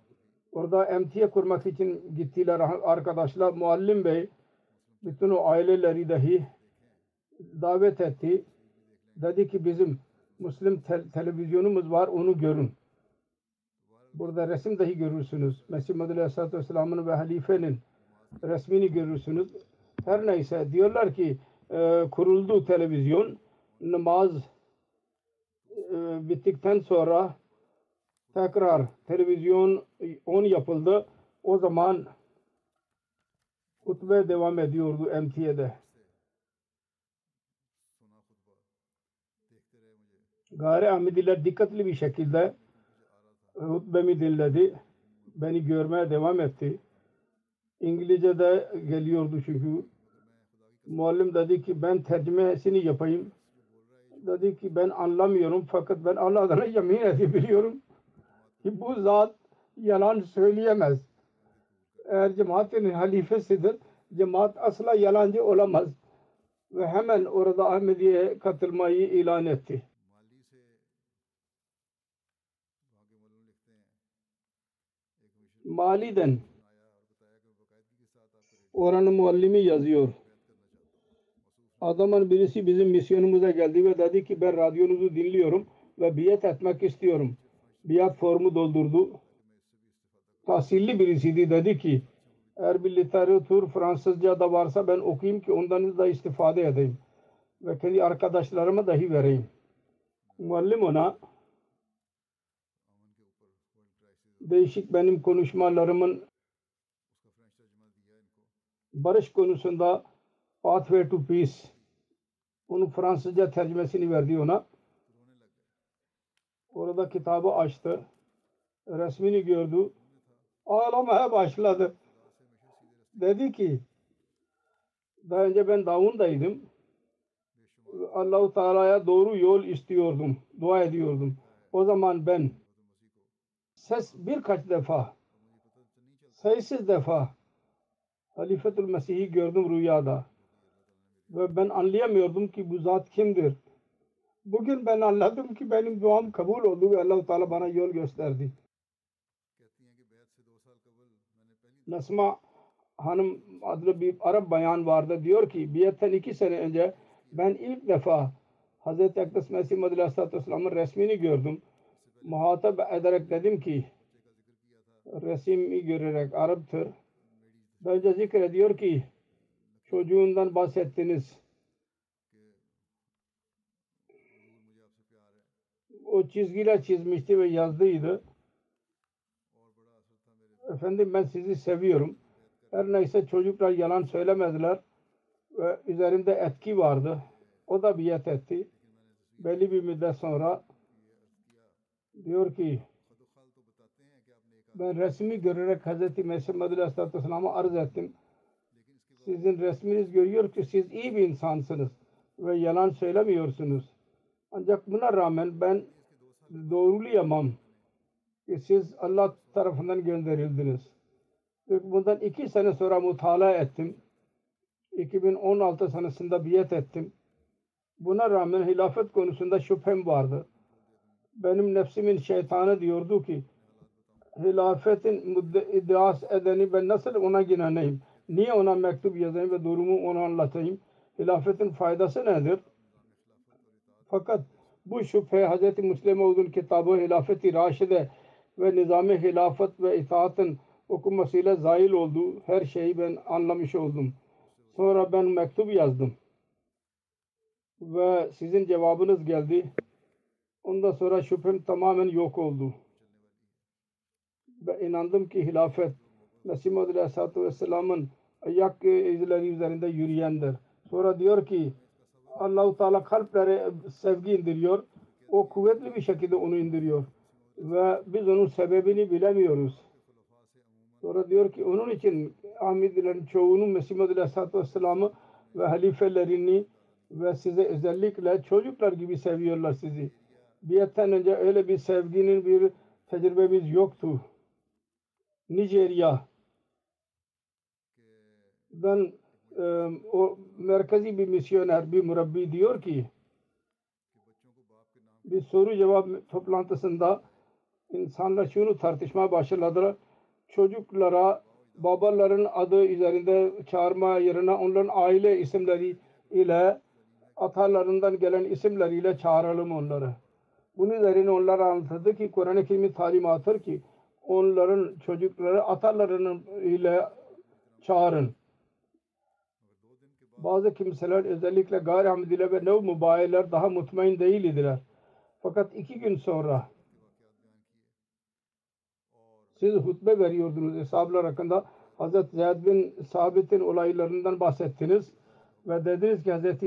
orada MTA kurmak için gittiler arkadaşlar. Muallim Bey bütün o aileleri dahi davet etti. Dedi ki bizim Müslüm televizyonumuz var, onu görün. Burada resim dahi görürsünüz. Mesih Aleyhisselatü Vesselam'ın ve halifenin resmini görürsünüz. Her neyse diyorlar ki kuruldu televizyon. Namaz bittikten sonra tekrar televizyon 10 yapıldı. O zaman hutbe devam ediyordu MTA'de. Gayri Ahmediler dikkatli bir şekilde hutbemi dinledi. Beni görmeye devam etti. İngilizce'de geliyordu çünkü. Muallim dedi ki ben tercümesini yapayım. Dedi ki ben anlamıyorum fakat ben Allah'tan yemin edebiliyorum ki bu zat yalan söyleyemez. Eğer cemaatin halifesidir, cemaat asla yalancı olamaz. Ve hemen orada Ahmediye'ye katılmayı ilan etti. Mali'den oranın muallimi yazıyor. adamın birisi bizim misyonumuza geldi ve dedi ki ben radyonuzu dinliyorum ve biat etmek istiyorum. Biat formu doldurdu. Tahsilli birisiydi, dedi ki eğer bir literatür Fransızca da varsa ben okuyayım ki ondan da istifade edeyim. Ve kendi arkadaşlarıma dahi vereyim. Muallim ona değişik benim konuşmalarımın barış konusunda Pathway to Peace onun Fransızca tercümesini verdi ona. Orada kitabı açtı. Resmini gördü. Ağlamaya başladı. Dedi ki daha önce ben Davun'daydım. Allah-u Teala'ya doğru yol istiyordum. Dua ediyordum. O zaman ben sayısız defa Halifetül Mesih'i gördüm rüyada. Ve ben anlayamıyordum ki bu zat kimdir. Bugün ben anladım ki benim duam kabul oldu ve Allah-u Teala bana yol gösterdi. Nasma Hanım adlı bir Arap bayan vardı. Diyor ki biyetten 2 sene önce ben ilk defa Hz. Ekdes Mesih Madhul Aleyhisselatü Vesselam'ın resmini gördüm. Muhatap ederek dedim ki resmi görerek Arap'tır. Daha önce zikrediyor ki çocuğundan bahsettiniz. O çizgiyle çizmişti ve yazdıydı. Efendim ben sizi seviyorum. Her neyse çocuklar yalan söylemediler. Ve üzerimde etki vardı. O da biat etti. Belli bir müddet sonra diyor ki ben resmi görerek Hz. Mesih Madhul Aleyhisselatü Vesselam'a arz ettim. Sizin resminiz görüyor ki siz iyi bir insansınız ve yalan söylemiyorsunuz. Ancak buna rağmen ben doğrulayamam ki siz Allah tarafından gönderildiniz. Bundan 2 sene sonra mutala ettim. 2016 senesinde biat ettim. Buna rağmen hilafet konusunda şüphem vardı. Benim nefsimin şeytanı diyordu ki hilafetin iddias edeni ben nasıl ona ginanayım? Niye ona mektup yazayım ve durumu ona anlatayım? Hilafetin faydası nedir? Fakat bu şüphe Hz. Müslim'in kitabı Hilafet-i Raşide ve Nizam-ı Hilafet ve İtaat'ın okunmasıyla zail oldu. Her şeyi ben anlamış oldum. Sonra ben mektup yazdım. Ve sizin cevabınız geldi. Ondan sonra şüphem tamamen yok oldu. Ve inandım ki hilafet Mesih Madhul Aleyhisselatü Vesselam'ın ayak izleri üzerinde yürüyendir. Sonra diyor ki Allah-u Teala kalplere sevgi indiriyor. O kuvvetli bir şekilde onu indiriyor. Ve biz onun sebebini bilemiyoruz. Sonra diyor ki onun için Ahmedilerin çoğunun Mesih Madhul Aleyhisselatü Vesselam'ı ve halifelerini ve size özellikle çocuklar gibi seviyorlar sizi. Biyetten önce öyle bir sevginin bir tecrübemiz yoktu. Nijerya'dan o merkezi bir misyoner, bir murabbi diyor ki bir soru cevap toplantısında insanlar şunu tartışmaya başladılar. Çocuklara babaların adı üzerinde çağırma yerine onların aile isimleri ile atalarından gelen isimleriyle çağıralım onları. Bunun üzerine onlar anlatıldı ki Kur'an-ı Kerim'in talimatıdır ki onların çocukları atalarının ile çağırın. Bazı kimseler özellikle gayri Ahmediler ve Nevmubayiler daha mutmain değil idiler. Fakat 2 gün sonra siz hutbe veriyordunuz hesaplar hakkında. Hz. Zeyd bin Sabit'in olaylarından bahsettiniz. Ve dediniz ki Hz.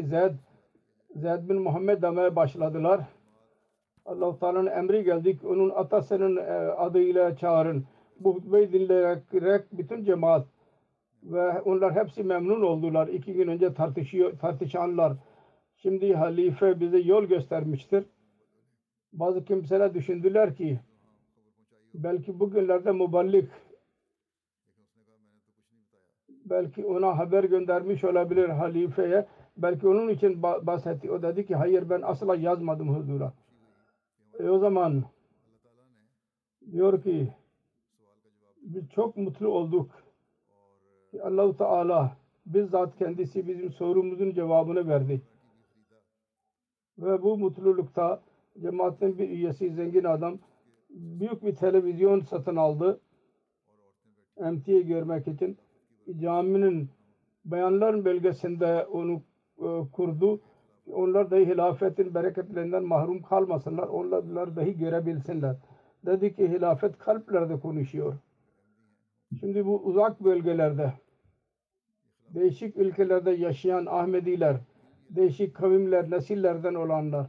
Zeyd bin Muhammed demeye başladılar. Allah-u Teala'nın emri geldi ki onun atasının adıyla çağırın. Bu hutbeyi dinleyerek bütün cemaat ve onlar hepsi memnun oldular. 2 gün önce tartışanlar. Şimdi halife bize yol göstermiştir. Bazı kimseler düşündüler ki belki bugünlerde müballik belki ona haber göndermiş olabilir halifeye. Belki onun için bahsetti. O dedi ki hayır ben asla yazmadım huzura. O zaman diyor ki biz çok mutlu olduk ki Allah-u Teala bizzat kendisi bizim sorumuzun cevabını verdi. Ve bu mutlulukta cemaatin bir üyesi zengin adam büyük bir televizyon satın aldı. MT'yi görmek için caminin beyanların bölgesinde onu kurdu. Onlar dahi hilafetin bereketlerinden mahrum kalmasınlar. Onlar dahi görebilsinler. Dedi ki hilafet kalplerde konuşuyor. Şimdi bu uzak bölgelerde değişik ülkelerde yaşayan Ahmediler, değişik kavimler, nesillerden olanlar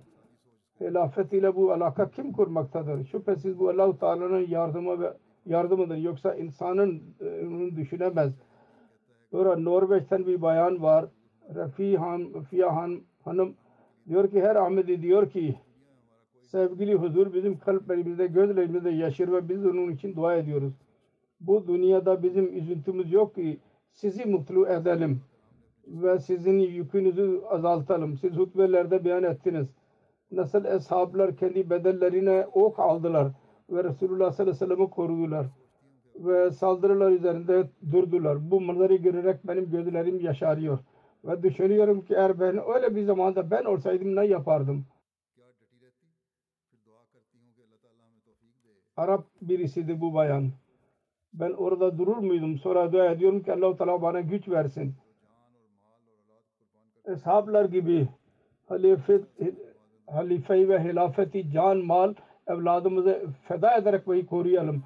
hilafet ile bu alaka kim kurmaktadır? Şüphesiz bu Allah-u Teala'nın yardımıdır. Yoksa insanın onu düşünemez. Sonra Norveç'ten bir bayan var. Refiye Hanım diyor ki her Ahmedi diyor ki sevgili huzur bizim kalplerimizde, gözlerimizde yaşır ve biz onun için dua ediyoruz. Bu dünyada bizim üzüntümüz yok ki sizi mutlu edelim ve sizin yükünüzü azaltalım. Siz hutbelerde beyan ettiniz. Nasıl eshablar kendi bedellerine ok aldılar ve Resulullah sallallahu aleyhi ve sellem'i korudular ve saldırılar üzerinde durdular. Bu manzarayı görerek benim gözlerim yaşarıyor. Ve düşünüyorum ki eğer ben öyle bir zamanda ben olsaydım ne yapardım? Arap birisiydi bu bayan. Ben orada durur muydum? Sonra dua ediyorum ki Allah-u Teala bana güç versin. Eshablar gibi halifeyi ve hilafeti can, mal, evladımızı feda ederek veyi koruyalım.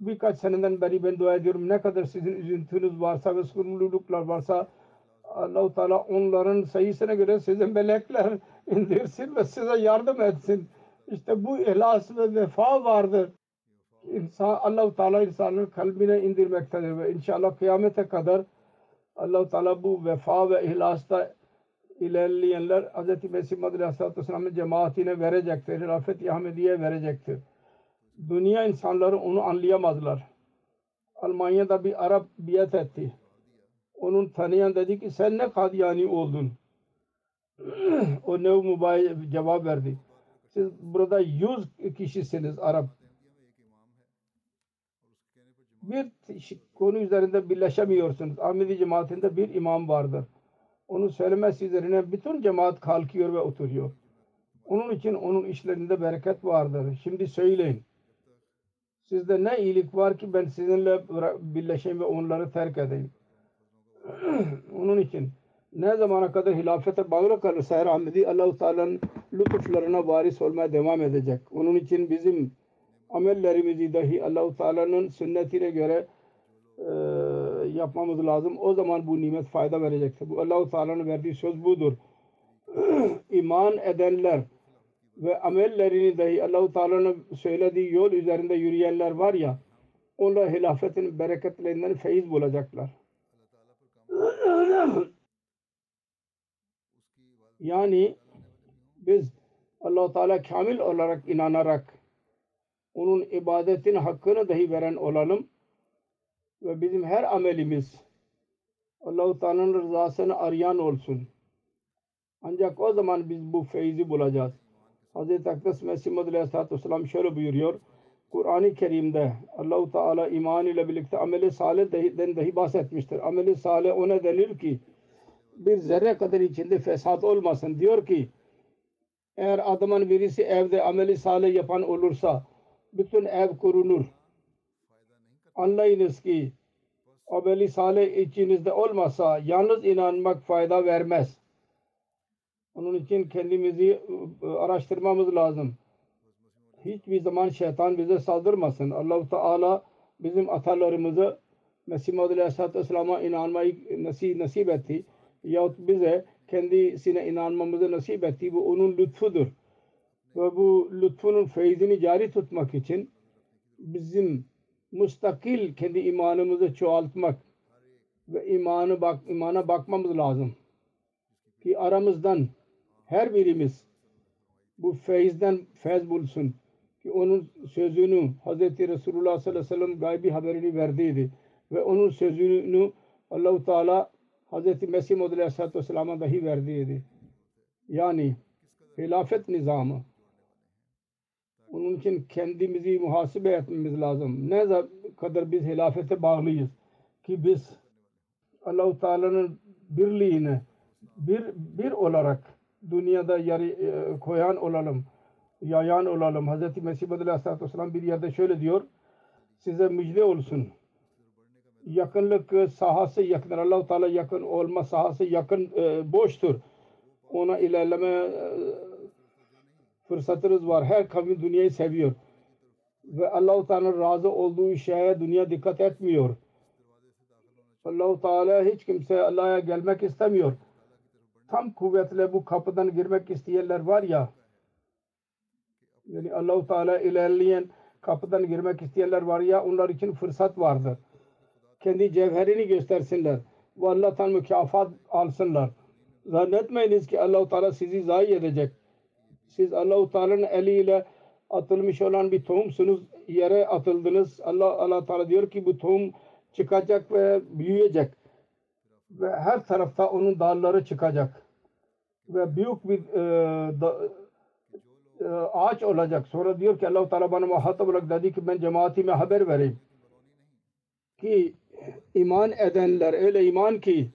Birkaç seneden beri ben dua ediyorum. Ne kadar sizin üzüntünüz varsa ve sorumluluklar varsa Allah-u Teala onların sayısına göre size melekler indirsin ve size yardım etsin. İşte bu ihlas ve vefa vardır. Allah-u Teala insanın kalbine indirmektedir ve inşallah kıyamete kadar Allah-u Teala bu vefa ve ihlasta ilerleyenler Hz. Mesih Madri Aleyhisselatü Vesselam'ın cemaatine verecektir. Hilafet-i Ahmediye'ye verecektir. Dünya insanları onu anlayamazlar. Almanya'da bir Arap biat etti. Onun tanıyan dedi ki sen ne Kadiyani oldun? O Nevmuba'ya cevap verdi. Siz burada 100 kişisiniz Arap. Bir konu üzerinde birleşemiyorsunuz. Ahmedi cemaatinde bir imam vardır. Onu söylemesi üzerine bütün cemaat kalkıyor ve oturuyor. Onun için onun işlerinde bereket vardır. Şimdi söyleyin. Sizde ne iyilik var ki ben sizinle birleşeyim ve onları terk edeyim? Onun için ne zamana kadar hilafete bağlı kalırsa her Ahmedi Allah-u Teala'nın lütuflarına varis olmaya devam edecek. Onun için bizim amellerimizi dahi Allah-u Teala'nın sünnetine göre yapmamız lazım. O zaman bu nimet fayda verecektir. Bu Allah-u Teala'nın verdiği söz budur. İman edenler ve amellerini dahi Allah-u Teala'nın söylediği yol üzerinde yürüyenler var ya onlar hilafetin bereketlerinden feyiz bulacaklar. Yani biz Allah-u Teala kamil olarak inanarak onun ibadetin hakkını dahi veren olalım ve bizim her amelimiz Allah-u Teala'nın rızasını arayan olsun. Ancak o zaman biz bu feyzi bulacağız. Hz. Akdes Mesih Madri Aleyhisselatü Vesselam şöyle buyuruyor. Kur'an-ı Kerim'de Allah-u Teala iman ile birlikte amel-i salihden dahi bahsetmiştir. Amel-i salih o ne denir ki bir zerre kadar içinde fesat olmasın. Diyor ki eğer adamın birisi evde amel-i salih yapan olursa bütün ev korunur. Anlayınız ki amel-i salih içinizde olmasa yalnız inanmak fayda vermez. Onun için kendimizi araştırmamız lazım. Hiçbir zaman şeytan bize saldırmasın. Allah-u Teala bizim atalarımızı Mesih Madri Aleyhisselatü Vesselam'a inanmayı nasip etti. Yahut bize kendisine inanmamızı nasip etti. Bu onun lütfudur. Ve bu lütfunun feyzini cari tutmak için bizim müstakil kendi imanımızı çoğaltmak ve imana bakmamız lazım. Ki aramızdan her birimiz bu feyzden feyz bulsun. Ki onun sözünü Hz. Resulullah sallallahu aleyhi ve sellem gaybi haberini verdiydi. Ve onun sözünü Allah-u Teala Hz. Mesih Madri Aleyhisselatü Vesselam'a dahi verdiydi. Yani hilafet nizamı. Onun için kendimizi muhasebe etmemiz lazım. Ne kadar biz hilafete bağlıyız ki biz Allah-u Teala'nın birliğini bir olarak dünyada koyan olalım, yayan olalım. Hz. Mesih Aleyhisselatü Vesselam bir yerde şöyle diyor: size müjde olsun, yakınlık sahası yakın, Allah-u Teala yakın olma sahası yakın, boştur. Ona ilerleme fırsatınız var. Her kavim dünyayı seviyor ve Allah-u Teala'nın razı olduğu şeye dünya dikkat etmiyor. Allah-u Teala, hiç kimse Allah'a gelmek istemiyor. Tam kuvvetle bu kapıdan girmek isteyenler var ya, yani Allah-u Teala ilerleyen kapıdan girmek isteyenler var ya, onlar için fırsat vardır. Kendi cevherini göstersinler ve Allah'tan mükafat alsınlar. Zannetmeyiniz ki Allah-u Teala sizi zayi edecek. Siz Allah-u Teala'nın eliyle atılmış olan bir tohumsunuz, yere atıldınız. Allah Teala diyor ki bu tohum çıkacak ve büyüyecek ve her tarafta onun dalları çıkacak ve büyük bir ağaç olacak. Sonra diyor ki Allah-u Teala bana muhatap olarak dedi ki ben cemaatime haber vereyim ki iman edenler öyle iman ki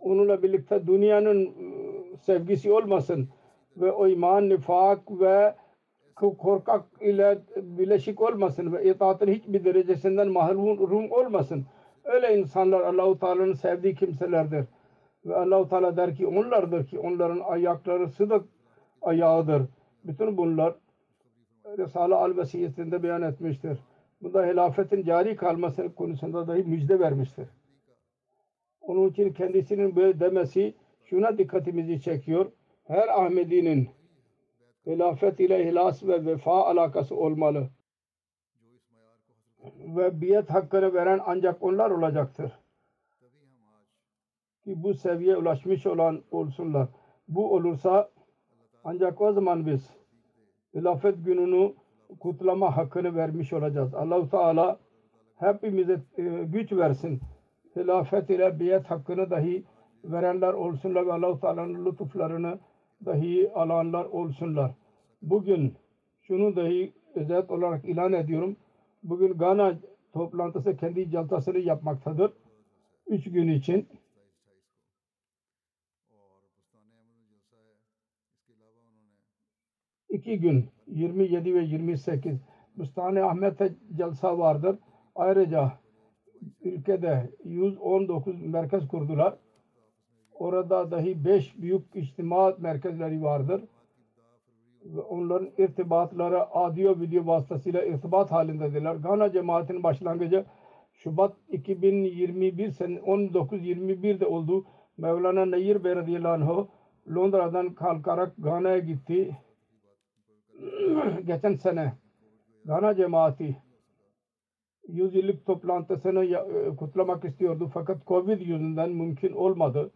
onunla birlikte dünyanın sevgisi olmasın ve o iman nifak ve korkak ile bileşik olmasın ve itaatın hiçbir derecesinden mahrum olmasın. Öyle insanlar Allah-u Teala'nın sevdiği kimselerdir. Ve Allah-u Teala der ki onlardır ki onların ayakları sıdık ayağıdır. Bütün bunlar Risale-i Al-Vesiyetinde beyan etmiştir. Bunda hilafetin cari kalması konusunda dahi müjde vermiştir. Onun için kendisinin böyle demesi şuna dikkatimizi çekiyor. Her Ahmedi'nin hilafet ile hilas ve vefa alakası olmalı. Ve biat hakkını veren ancak onlar olacaktır. Ki bu seviyeye ulaşmış olan olsunlar. Bu olursa ancak o zaman biz hilafet gününü kutlama hakkını vermiş olacağız. Allah-u Teala hepimize güç versin. Hilafet ile biat hakkını dahi verenler olsunlar ve Allah-u Teala'nın lütuflarını dahi alanlar olsunlar. Bugün şunu dahi özet olarak ilan ediyorum. Bugün Gana toplantısı kendi cantasını yapmaktadır. 3 gün için. İki gün 27 ve 28 Bustane Ahmet'te jalsa vardır. Ayrıca ülkede 119 merkez kurdular. Orada dahi 5 büyük içtimaat merkezleri vardır. Ve onların irtibatları audio video vasıtasıyla irtibat halindedirler. Gana cemaatinin başlangıcı Şubat 2021 sene 19-21'de oldu. Mevlana Nayir Bey radıyallahu anh Londra'dan kalkarak Gana'ya gitti. Geçen sene Gana cemaati 100 yıllık toplantısını kutlamak istiyordu fakat Covid yüzünden mümkün olmadı.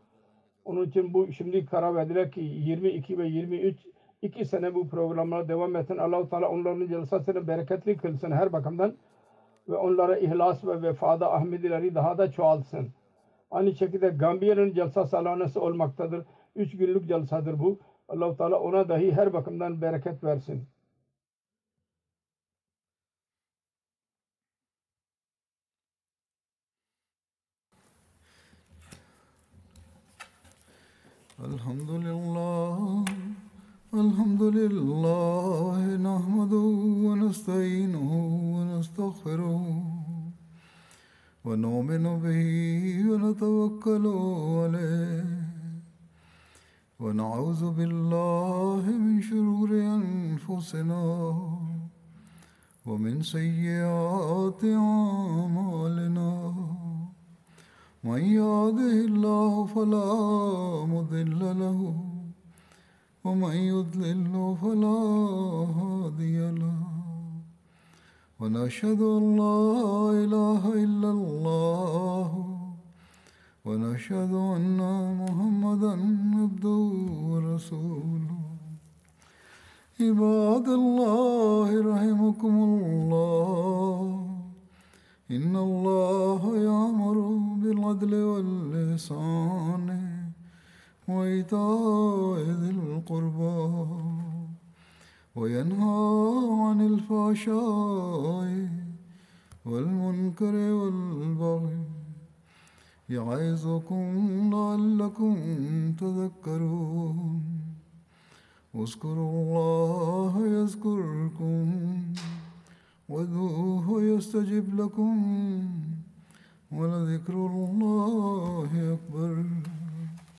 Onun için bu şimdi karar verdiler ki 22 ve 23 2 sene bu programlara devam etsin. Allah-u Teala onların celsasını bereketli kılsın her bakımdan ve onlara ihlas ve vefada Ahmedileri daha da çoğalsın. Aynı şekilde Gambiya'nın celsası alanası olmaktadır. 3 günlük celsadır bu. Allah-u Teala ona dahi her bakımdan bereket versin. Elhamdülillah. Elhamdülillahi nahmeduhu ve nestaînuhu ve nestağfiruhu ve nûminu bihi ve netevekkelû aleyh ve na'ûzu billahi min şurûri enfusinâ ve min seyyiâti a'mâlinâ men yehdihillâhu felâ mudille lehu وَمَنْ يُضْلِلْهُ فَلَا هَادِيَ لَهُ وَنَشْهَدُ أَنْ لَا إِلَهَ إِلَّا اللَّهُ وَنَشْهَدُ أَنَّ مُحَمَّدًا عَبْدُهُ وَرَسُولُهُ عِبَادَ اللَّهِ رَحِمَكُمُ اللَّهُ إِنَّ اللَّهَ يَأْمُرُ بِالْعَدْلِ وَالْإِحْسَانِ وإيتاء ذي القربى وينهى عن الفحشاء والمنكر والبغي يَعِظُكُمْ لَعَلَّكُمْ تَذَكَّرُونَ اذْكُرُوا اللَّهَ يَذْكُرْكُمْ وَادْعُوهُ يَسْتَجِبْ لَكُمْ وَلَذِكْرُ اللَّهِ أَكْبَرُ